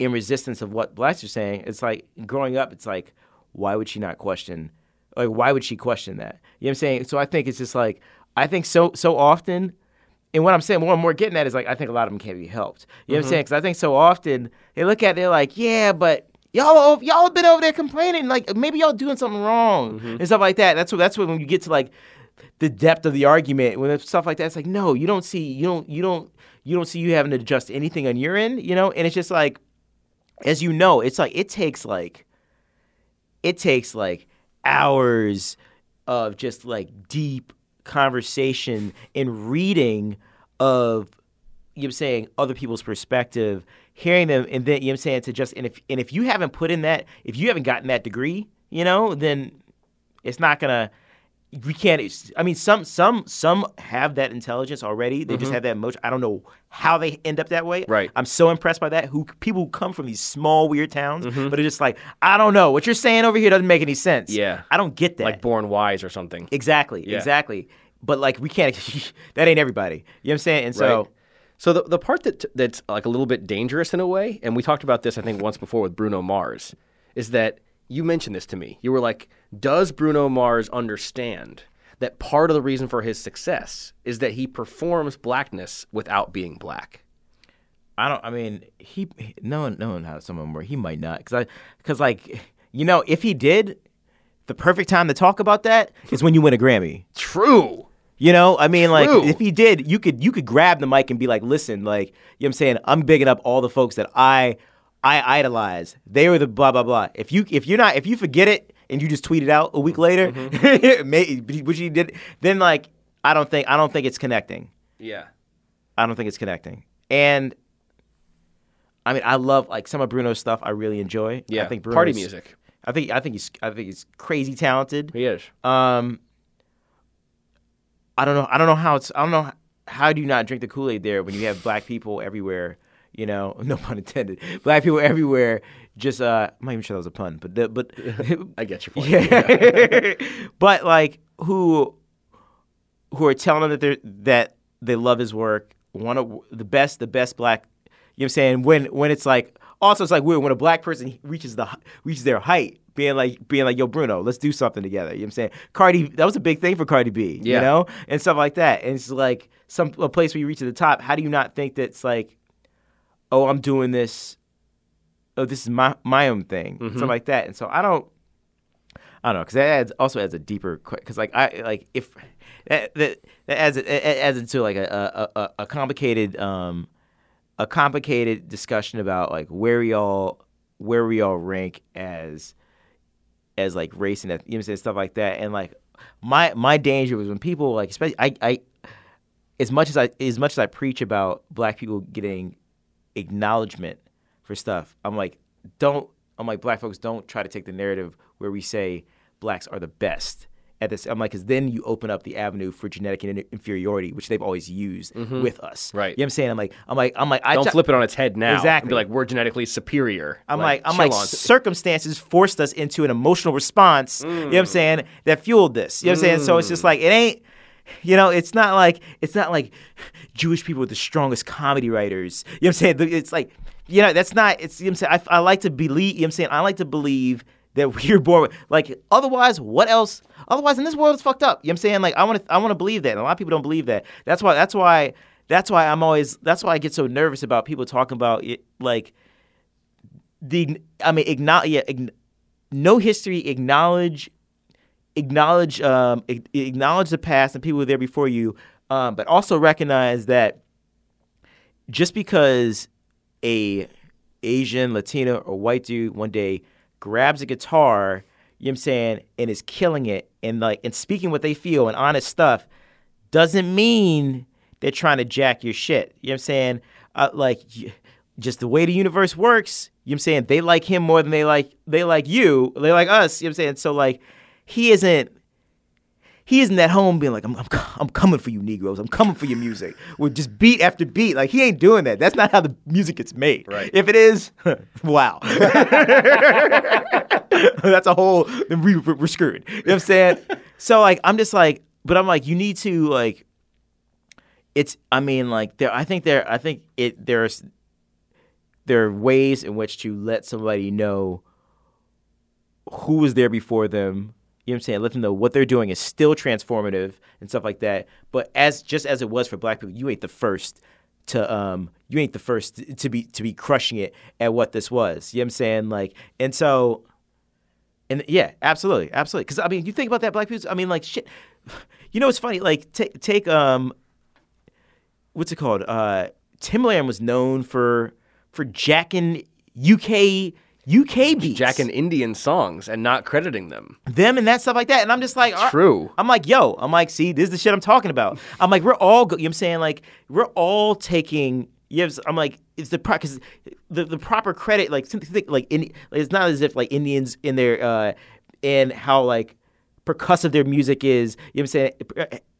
in resistance of what blacks are saying, it's like growing up, it's like, why would she not question? Like, why would she question that? You know what I'm saying? So I think it's just like, I think so so often, and what I'm saying, what I'm more getting at is like, I think a lot of them can't be helped. You know mm-hmm. what I'm saying? Because I think so often, they look at it, they're like, yeah, but y'all y'all been over there complaining, like maybe y'all doing something wrong mm-hmm. and stuff like that. That's what, that's what when you get to like the depth of the argument, when it's stuff like that, it's like, no, you don't see, you don't, you don't, you don't see you having to adjust anything on your end, you know? And it's just like, as you know, it's like it takes like it takes like hours of just like deep conversation and reading of you know what I'm saying other people's perspective, hearing them, and then you know what I'm saying to just and if and if you haven't put in that, if you haven't gotten that degree, you know, then it's not gonna we can't. I mean, some some some have that intelligence already. They mm-hmm. just have that emotion. I don't know how they end up that way. Right. I'm so impressed by that. Who people who come from these small weird towns, mm-hmm. but are just like, I don't know what you're saying over here doesn't make any sense. Yeah. I don't get that. Like born wise or something. Exactly. Yeah. Exactly. But like we can't. That ain't everybody. You know what I'm saying? And so. Right. So the the part that that's like a little bit dangerous in a way, and we talked about this I think once before with Bruno Mars, is that you mentioned this to me. You were like, does Bruno Mars understand that part of the reason for his success is that he performs blackness without being black? I don't. I mean, he no one no one how some of them were. He might not because I because like you know if he did, the perfect time to talk about that is when you win a Grammy. True. You know, I mean, like, True. If he did, you could you could grab the mic and be like, listen, like, you know what I'm saying? I'm bigging up all the folks that I I idolize. They were the blah, blah, blah. If you if you're not, if you forget it and you just tweet it out a week later, mm-hmm. maybe, which he did, then, like, I don't think I don't think it's connecting. Yeah. I don't think it's connecting. And, I mean, I love, like, some of Bruno's stuff I really enjoy. Yeah, I think Bruno's, party music. I think, I think he's I think he's crazy talented. He is. Um... I don't know. I don't know how it's. I don't know how do you not drink the Kool-Aid there when you have black people everywhere. You know, no pun intended. Black people everywhere. Just uh, I'm not even sure that was a pun, but the, but I get your point. Yeah. But like who who are telling them that they that they love his work. One of the best, the best black. You know what I'm saying? When when it's like also it's like weird when a black person reaches the reaches their height. Being like, being like, yo, Bruno, let's do something together. You know what I'm saying? Cardi, that was a big thing for Cardi B, yeah. You know? And stuff like that. And it's like some a place where you reach to the top. How do you not think that's like, oh, I'm doing this. Oh, this is my my own thing. Mm-hmm. Something like that. And so I don't, I don't know. Because that adds, also adds a deeper, because like I, like if, that, that, that adds, it adds into like a, a, a complicated, um, a complicated discussion about like where we all, where we all rank as, as like race and you know what I'm saying, stuff like that. And like my my danger was when people like especially I, I as much as I as much as I preach about black people getting acknowledgement for stuff, I'm like don't I'm like black folks don't try to take the narrative where we say blacks are the best at this. I'm like because then you open up the avenue for genetic inferiority, which they've always used mm-hmm. with us. Right. You know what I'm saying? I'm like I'm like I'm like I don't j- flip it on its head now. Exactly. And be like we're genetically superior. I'm like, like I'm like on. Circumstances forced us into an emotional response. Mm. You know what I'm saying? That fueled this. You know what I'm mm. saying? So it's just like it ain't. You know, it's not like it's not like Jewish people are the strongest comedy writers. You know what I'm saying? It's like you know that's not. It's you know what I'm saying. I, I like to believe. You know what I'm saying? I like to believe. That we're born with. Like, otherwise, what else? Otherwise, in this world, it's fucked up. You know what I'm saying? Like, I want to I want to believe that. And a lot of people don't believe that. That's why That's why. That's why I'm always, that's why I get so nervous about people talking about, it, like, the, I mean, acknowledge, yeah, ign- no history, acknowledge, acknowledge, um, acknowledge the past and people who were there before you, um, but also recognize that just because a Asian, Latino, or white dude one day grabs a guitar, you know what I'm saying, and is killing it and like and speaking what they feel and honest stuff doesn't mean they're trying to jack your shit. You know what I'm saying? Uh, like just the way the universe works, you know what I'm saying, they like him more than they like they like you, they like us, you know what I'm saying? So like he isn't He isn't at home being like, I'm, I'm I'm coming for you Negroes. I'm coming for your music. With just beat after beat. Like, he ain't doing that. That's not how the music gets made. Right. If it is, wow. That's a whole, then we, we're screwed. You know what I'm saying? So, like, I'm just like, but I'm like, you need to, like, it's, I mean, like, there. I think there, I think it, there's, there are ways in which to let somebody know who was there before them. You know what I'm saying? Let them know what they're doing is still transformative and stuff like that. But as just as it was for black people, you ain't the first to um you ain't the first to be to be crushing it at what this was. You know what I'm saying? Like and so and yeah, absolutely. Absolutely. Cuz I mean, you think about that black people, I mean like shit. You know what's funny? Like t- take um what's it called? Uh Timbaland was known for for jacking U K U K beats. Jacking Indian songs and not crediting them. Them and that stuff like that. And I'm just like, right. True. I'm like, yo, I'm like, see, this is the shit I'm talking about. I'm like, we're all, go- you know what I'm saying? Like, we're all taking, you know, I'm like, it's the, pro- cause the, the proper credit, like, like, in, like, it's not as if like Indians in their, uh, and how like percussive their music is, you know what I'm saying,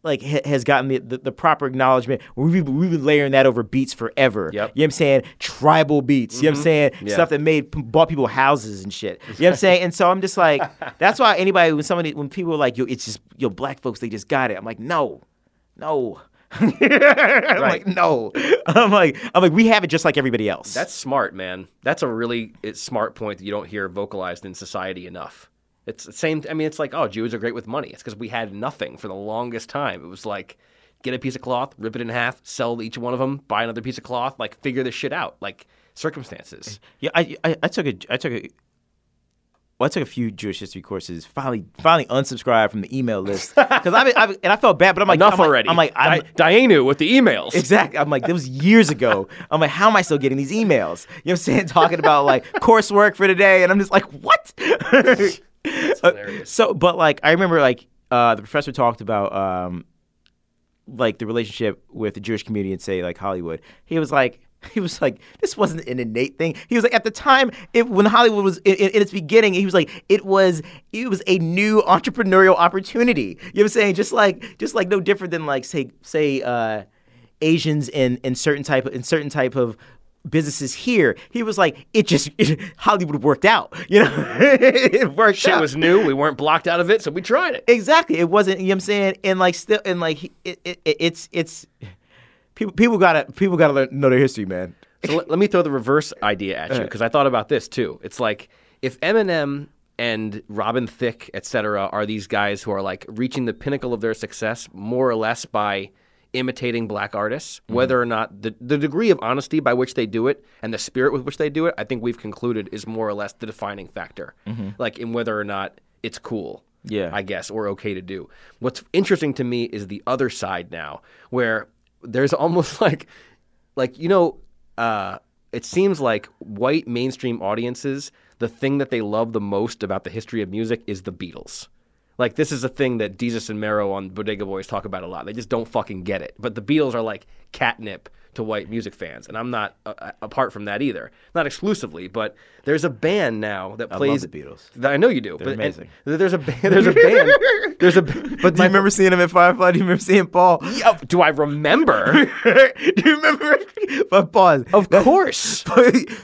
like ha- has gotten the, the, the proper acknowledgement. We've, we've been layering that over beats forever. Yep. You know what I'm saying? Tribal beats, mm-hmm. you know what I'm saying? Yeah. Stuff that made bought people houses and shit. You know what I'm saying? And so I'm just like, that's why anybody, when somebody, when people are like, yo, it's just, yo, black folks, they just got it. I'm like, no, no. I'm right. like, no. I'm like, I'm like, we have it just like everybody else. That's smart, man. That's a really it's smart point that you don't hear vocalized in society enough. It's the same. I mean, it's like, oh, Jews are great with money. It's because we had nothing for the longest time. It was like, get a piece of cloth, rip it in half, sell each one of them, buy another piece of cloth, like figure this shit out, like circumstances. Yeah, I, I, I took a, I took a. Well, I took a few Jewish history courses. Finally, finally unsubscribed from the email list because I, I and I felt bad, but I'm like, enough I'm already. Like, I'm like, I'm, Di- Dianu with the emails. Exactly. I'm like, that was years ago. I'm like, how am I still getting these emails? You know what I'm saying? Talking about like coursework for today, and I'm just like, what? That's hilarious. So, but like, I remember like uh, the professor talked about um, like the relationship with the Jewish community in, say, like Hollywood. He was like. He was like, this wasn't an innate thing. He was like, at the time, it, when Hollywood was in, in, in its beginning, he was like, it was it was a new entrepreneurial opportunity. You know what I'm saying? Just like, just like no different than like say say uh, Asians in in certain type in certain type of businesses here. He was like, it just it, Hollywood worked out. You know, it worked. Shit out. Shit was new. We weren't blocked out of it, so we tried it. Exactly. It wasn't. You know what I'm saying? And like still, and like it, it, it, it's it's. People, people gotta, people gotta learn, know their history, man. So let, let me throw the reverse idea at you because I thought about this too. It's like if Eminem and Robin Thicke, et cetera, are these guys who are like reaching the pinnacle of their success more or less by imitating black artists, mm-hmm. whether or not the, the degree of honesty by which they do it and the spirit with which they do it, I think we've concluded is more or less the defining factor, mm-hmm. like in whether or not it's cool. Yeah, I guess, or okay to do. What's interesting to me is the other side now, where there's almost like, like, you know, uh, it seems like white mainstream audiences, the thing that they love the most about the history of music is the Beatles. Like, this is a thing that Desus and Mero on Bodega Boys talk about a lot. They just don't fucking get it. But the Beatles are like catnip to white music fans. And I'm not uh, apart from that either. Not exclusively, but there's a band now that I plays... I love the Beatles. That I know you do. They're but, amazing. There's a, there's a band... There's a, but do you remember seeing him at Firefly? Do you remember seeing Paul? Yeah, do I remember? Do you remember? But pause. Of that's, course.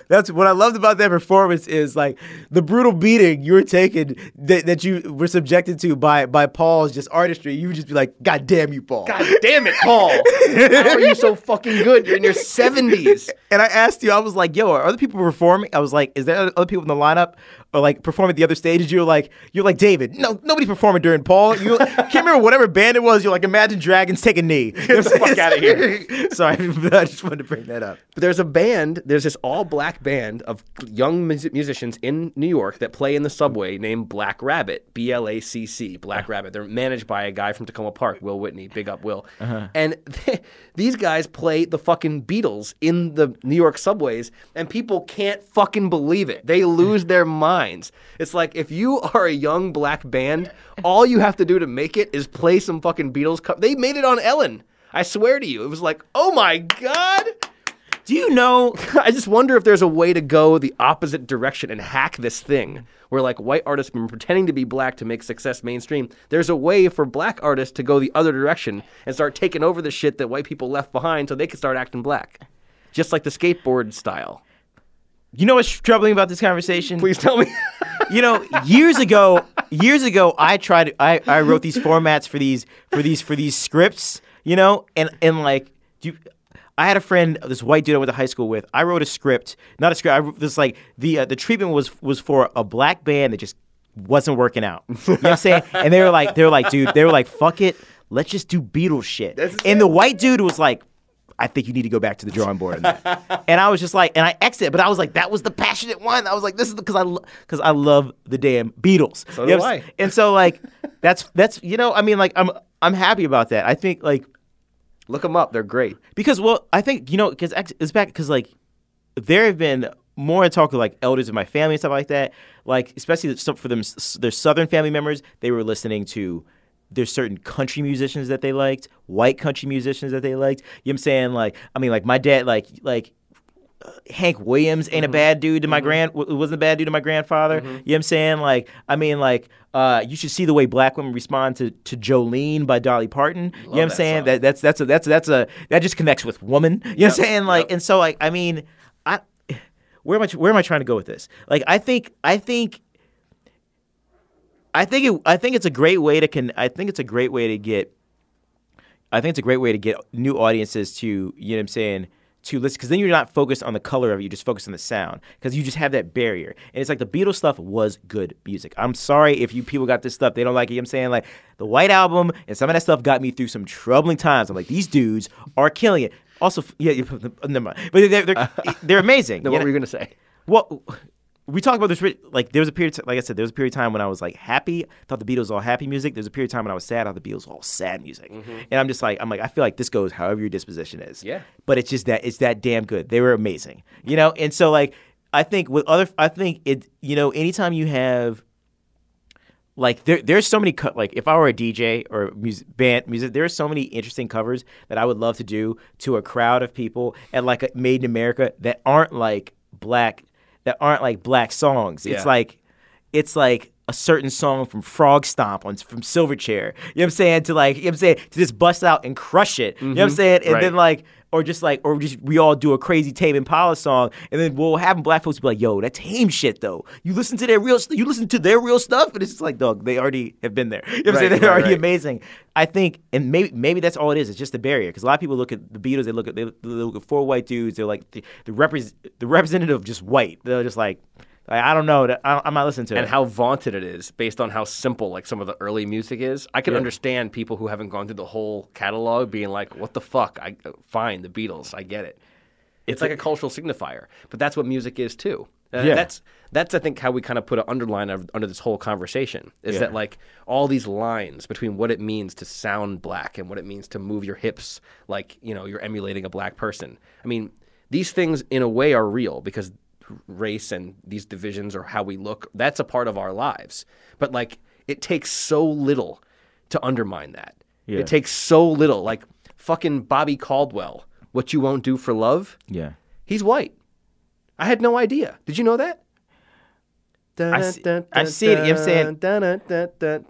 That's what I loved about that performance is like the brutal beating you were taking that, that you were subjected to by by Paul's just artistry. You would just be like, God damn you, Paul. God damn it, Paul. How are you so fucking good? You're in your seventies. And I asked you, I was like, yo, are other people performing? I was like, is there other people in the lineup or like perform at the other stages? You're like, you're like, David, no, nobody's performing during Paul. You can't remember whatever band it was. You're like, Imagine Dragons, take a knee. Get the fuck out of here. Sorry, but I just wanted to bring that up. But there's a band, there's this all black band of young music- musicians in New York that play in the subway named Black Rabbit, B L A C C, Black uh-huh. Rabbit. They're managed by a guy from Tacoma Park, Will Whitney, big up Will. Uh-huh. And they, these guys play the fucking Beatles in the New York subways, and people can't fucking believe it. They lose their minds. It's like, if you are a young black band, all you have to do to make it is play some fucking Beatles co- they made it on Ellen. I swear to you, it was like, oh my God. Do you know, I just wonder if there's a way to go the opposite direction and hack this thing where like white artists have been pretending to be black to make success mainstream. There's a way for black artists to go the other direction and start taking over the shit that white people left behind so they can start acting black. Just like the skateboard style. You know what's troubling about this conversation? Please tell me. You know, years ago, years ago, I tried. I, I wrote these formats for these for these for these scripts. You know, and and like, do you, I had a friend, this white dude I went to high school with. I wrote a script, not a script. I, this like the uh, the treatment was was for a black band that just wasn't working out. You know what I'm saying? And they were like, they were like, dude, they were like, fuck it, let's just do Beatles shit. That's and the white dude was like, I think you need to go back to the drawing board on that. And I was just like, and I exited, but I was like, that was the passionate one. I was like, this is because I because lo- I love the damn Beatles. So do you know I. And so like, that's that's you know, I mean, like I'm I'm happy about that. I think like, look them up, they're great. Because well, I think you know, because it's back because like, there have been more talk of like elders in my family and stuff like that. Like especially for them, their Southern family members, they were listening to. There's certain country musicians that they liked, white country musicians that they liked. You know what I'm saying? Like, I mean, like my dad, like, like Hank Williams ain't mm-hmm. a bad dude to my mm-hmm. grand wasn't a bad dude to my grandfather. Mm-hmm. You know what I'm saying? Like, I mean, like, uh, you should see the way black women respond to, to Jolene by Dolly Parton. Love you know what I'm saying? That, that's that's a, that's that's a that just connects with woman. You yep. know what I'm saying? Like, yep. and so like, I mean, I where am I where am I trying to go with this? Like, I think I think I think it, I think it's a great way to con, I think it's a great way to get I think it's a great way to get new audiences to, you know what I'm saying, to listen, because then you're not focused on the color of it, you just focus on the sound, because you just have that barrier. And it's like the Beatles stuff was good music. I'm sorry if you people got this stuff, they don't like it. You know what I'm saying? Like the White Album and some of that stuff got me through some troubling times. I'm like, these dudes are killing it. Also, yeah, you, never mind. But they're, they're, they're amazing. No, what you know? Were you going to say? Well, we talked about this, like there was a period, like I said, there was a period of time when I was like happy, thought the Beatles all happy music. There was a period of time when I was sad, I thought the Beatles all sad music. Mm-hmm. And I'm just like, I'm like, I feel like this goes however your disposition is. Yeah. But it's just that, it's that damn good. They were amazing, you know? And so like, I think with other, I think it, you know, anytime you have, like there, there's so many, co- like if I were a D J or music, band music, there are so many interesting covers that I would love to do to a crowd of people at like a Made in America that aren't like black that aren't like black songs. Yeah. It's like it's like a certain song from Frog Stomp on from Silverchair. You know what I'm saying? To like you know what I'm saying to just bust out and crush it. Mm-hmm. You know what I'm saying? And right. then like or just like or just we all do a crazy Tame Impala song and then we'll have black folks be like, yo, that's tame shit though. You listen to their real st- you listen to their real stuff and it's just like, dog, they already have been there. You know what I'm right, saying? They're right, already right. amazing. I think and maybe maybe that's all it is. It's just the barrier because a lot of people look at the Beatles, they look at they look at four white dudes, they're like the the, repre- the representative of just white. They're just like I don't know. I'm not listening to it. And how vaunted it is based on how simple like some of the early music is. I can yeah. understand people who haven't gone through the whole catalog being like, what the fuck? I Fine, the Beatles. I get it. It's, it's like a, a cultural signifier. But that's what music is too. Uh, yeah. That's, that's I think, how we kind of put an underline of, under this whole conversation is yeah. that like all these lines between what it means to sound black and what it means to move your hips like, you know, you're emulating a black person. I mean, these things in a way are real because race and these divisions or how we look, that's a part of our lives. But like it takes so little to undermine that. Yeah. It takes so little. Like fucking Bobby Caldwell, What You Won't Do for Love. Yeah. He's white. I had no idea. Did you know that? I see, dun, dun, I see dun, it. You know what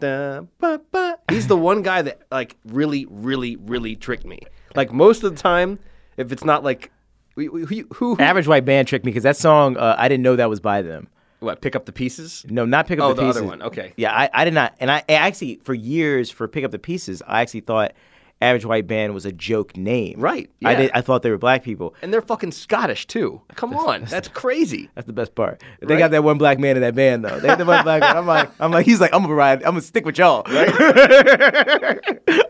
I'm saying? He's the one guy that like really, really, really tricked me. Like most of the time, if it's not like Who, who, who, Average White Band tricked me because that song, uh, I didn't know that was by them. What, Pick Up the Pieces? No, not Pick Up oh, the, the Pieces. Oh, the other one, okay. Yeah, I, I did not. And I, I actually, for years, for Pick Up the Pieces, I actually thought Average White Band was a joke name. Right, yeah. I, did, I thought they were black people. And they're fucking Scottish, too. Come on, that's crazy. That's the best part. They right? got that one black man in that band, though. They got that one black man. I'm like, I'm like, he's like, I'm going to ride. I'm going to stick with y'all. Right?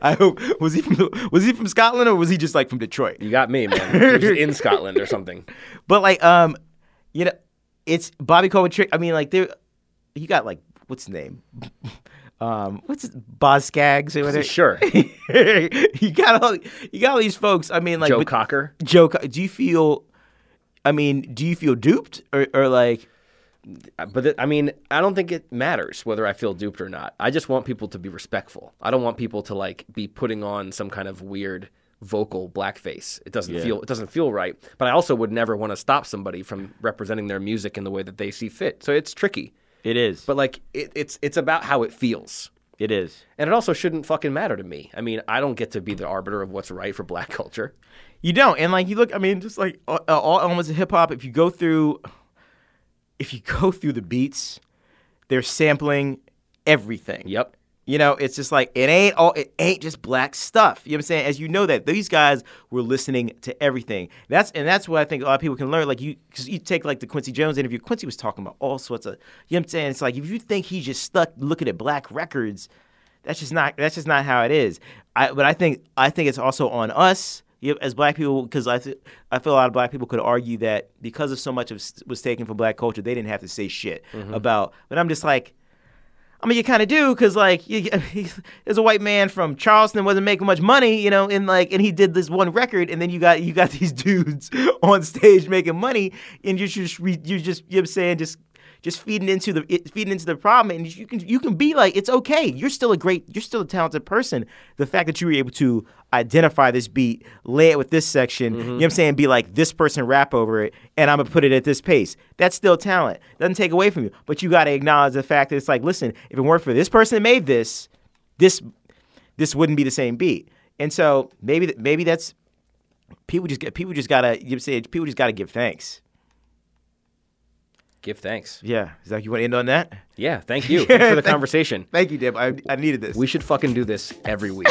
I hope was he from was he from Scotland or was he just like from Detroit? You got me, man. He was in Scotland or something. But like, um, you know, it's Bobby Caldwell trick. I mean, like there, you got like what's his name? Um, what's his, Boz Scaggs or whatever. Sure. you got all you got all these folks. I mean, like Joe but, Cocker. Joe, do you feel? I mean, do you feel duped or, or like? But th- I mean, I don't think it matters whether I feel duped or not. I just want people to be respectful. I don't want people to like be putting on some kind of weird vocal blackface. It doesn't yeah. feel it doesn't feel right. But I also would never want to stop somebody from representing their music in the way that they see fit. So it's tricky. It is. But like it, it's it's about how it feels. It is. And it also shouldn't fucking matter to me. I mean, I don't get to be the arbiter of what's right for black culture. You don't. And like you look, I mean, just like all, all elements of hip hop. If you go through. If you go through the beats, they're sampling everything. Yep. You know, it's just like it ain't all it ain't just black stuff. You know what I'm saying? As you know that these guys were listening to everything. That's and that's what I think a lot of people can learn. Like you cause you take like the Quincy Jones interview. Quincy was talking about all sorts of you know what I'm saying? It's like if you think he's just stuck looking at black records, that's just not that's just not how it is. I but I think I think it's also on us. You know, as black people, because I, th- I feel a lot of black people could argue that because of so much of st- was taken from black culture, they didn't have to say shit mm-hmm. about. But I'm just like, I mean, you kind of do, because like, you, there's a white man from Charleston wasn't making much money, you know, and like, and he did this one record, and then you got you got these dudes on stage making money, and you just you just you know what I'm saying just just feeding into the it, feeding into the problem, and you can you can be like, it's okay. You're still a great, you're still a talented person. The fact that you were able to identify this beat, lay it with this section, mm-hmm. you know what I'm saying, be like, this person rap over it, and I'm going to put it at this pace. That's still talent. Doesn't take away from you. But you got to acknowledge the fact that it's like, listen, if it weren't for this person that made this, this this wouldn't be the same beat. And so maybe maybe that's people just get people just gotta you know say people just gotta give thanks. Give thanks. Yeah, is that you want to end on that? Yeah, thank you for the conversation. Thank you, Deb. I, I needed this. We should fucking do this every week.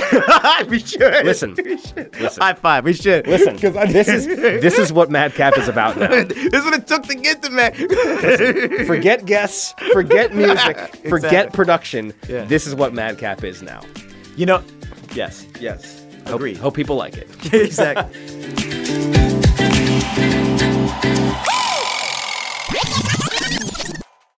We should. Listen, we should. Listen. High five. We should. Listen, this is this is what Madcap is about now. This is what it took to get to Mad. Listen, forget guests. Forget music. Exactly. Forget production. Yeah. This is what Madcap is now. You know. Yes. Yes. Agreed. Hope, hope people like it. Exactly.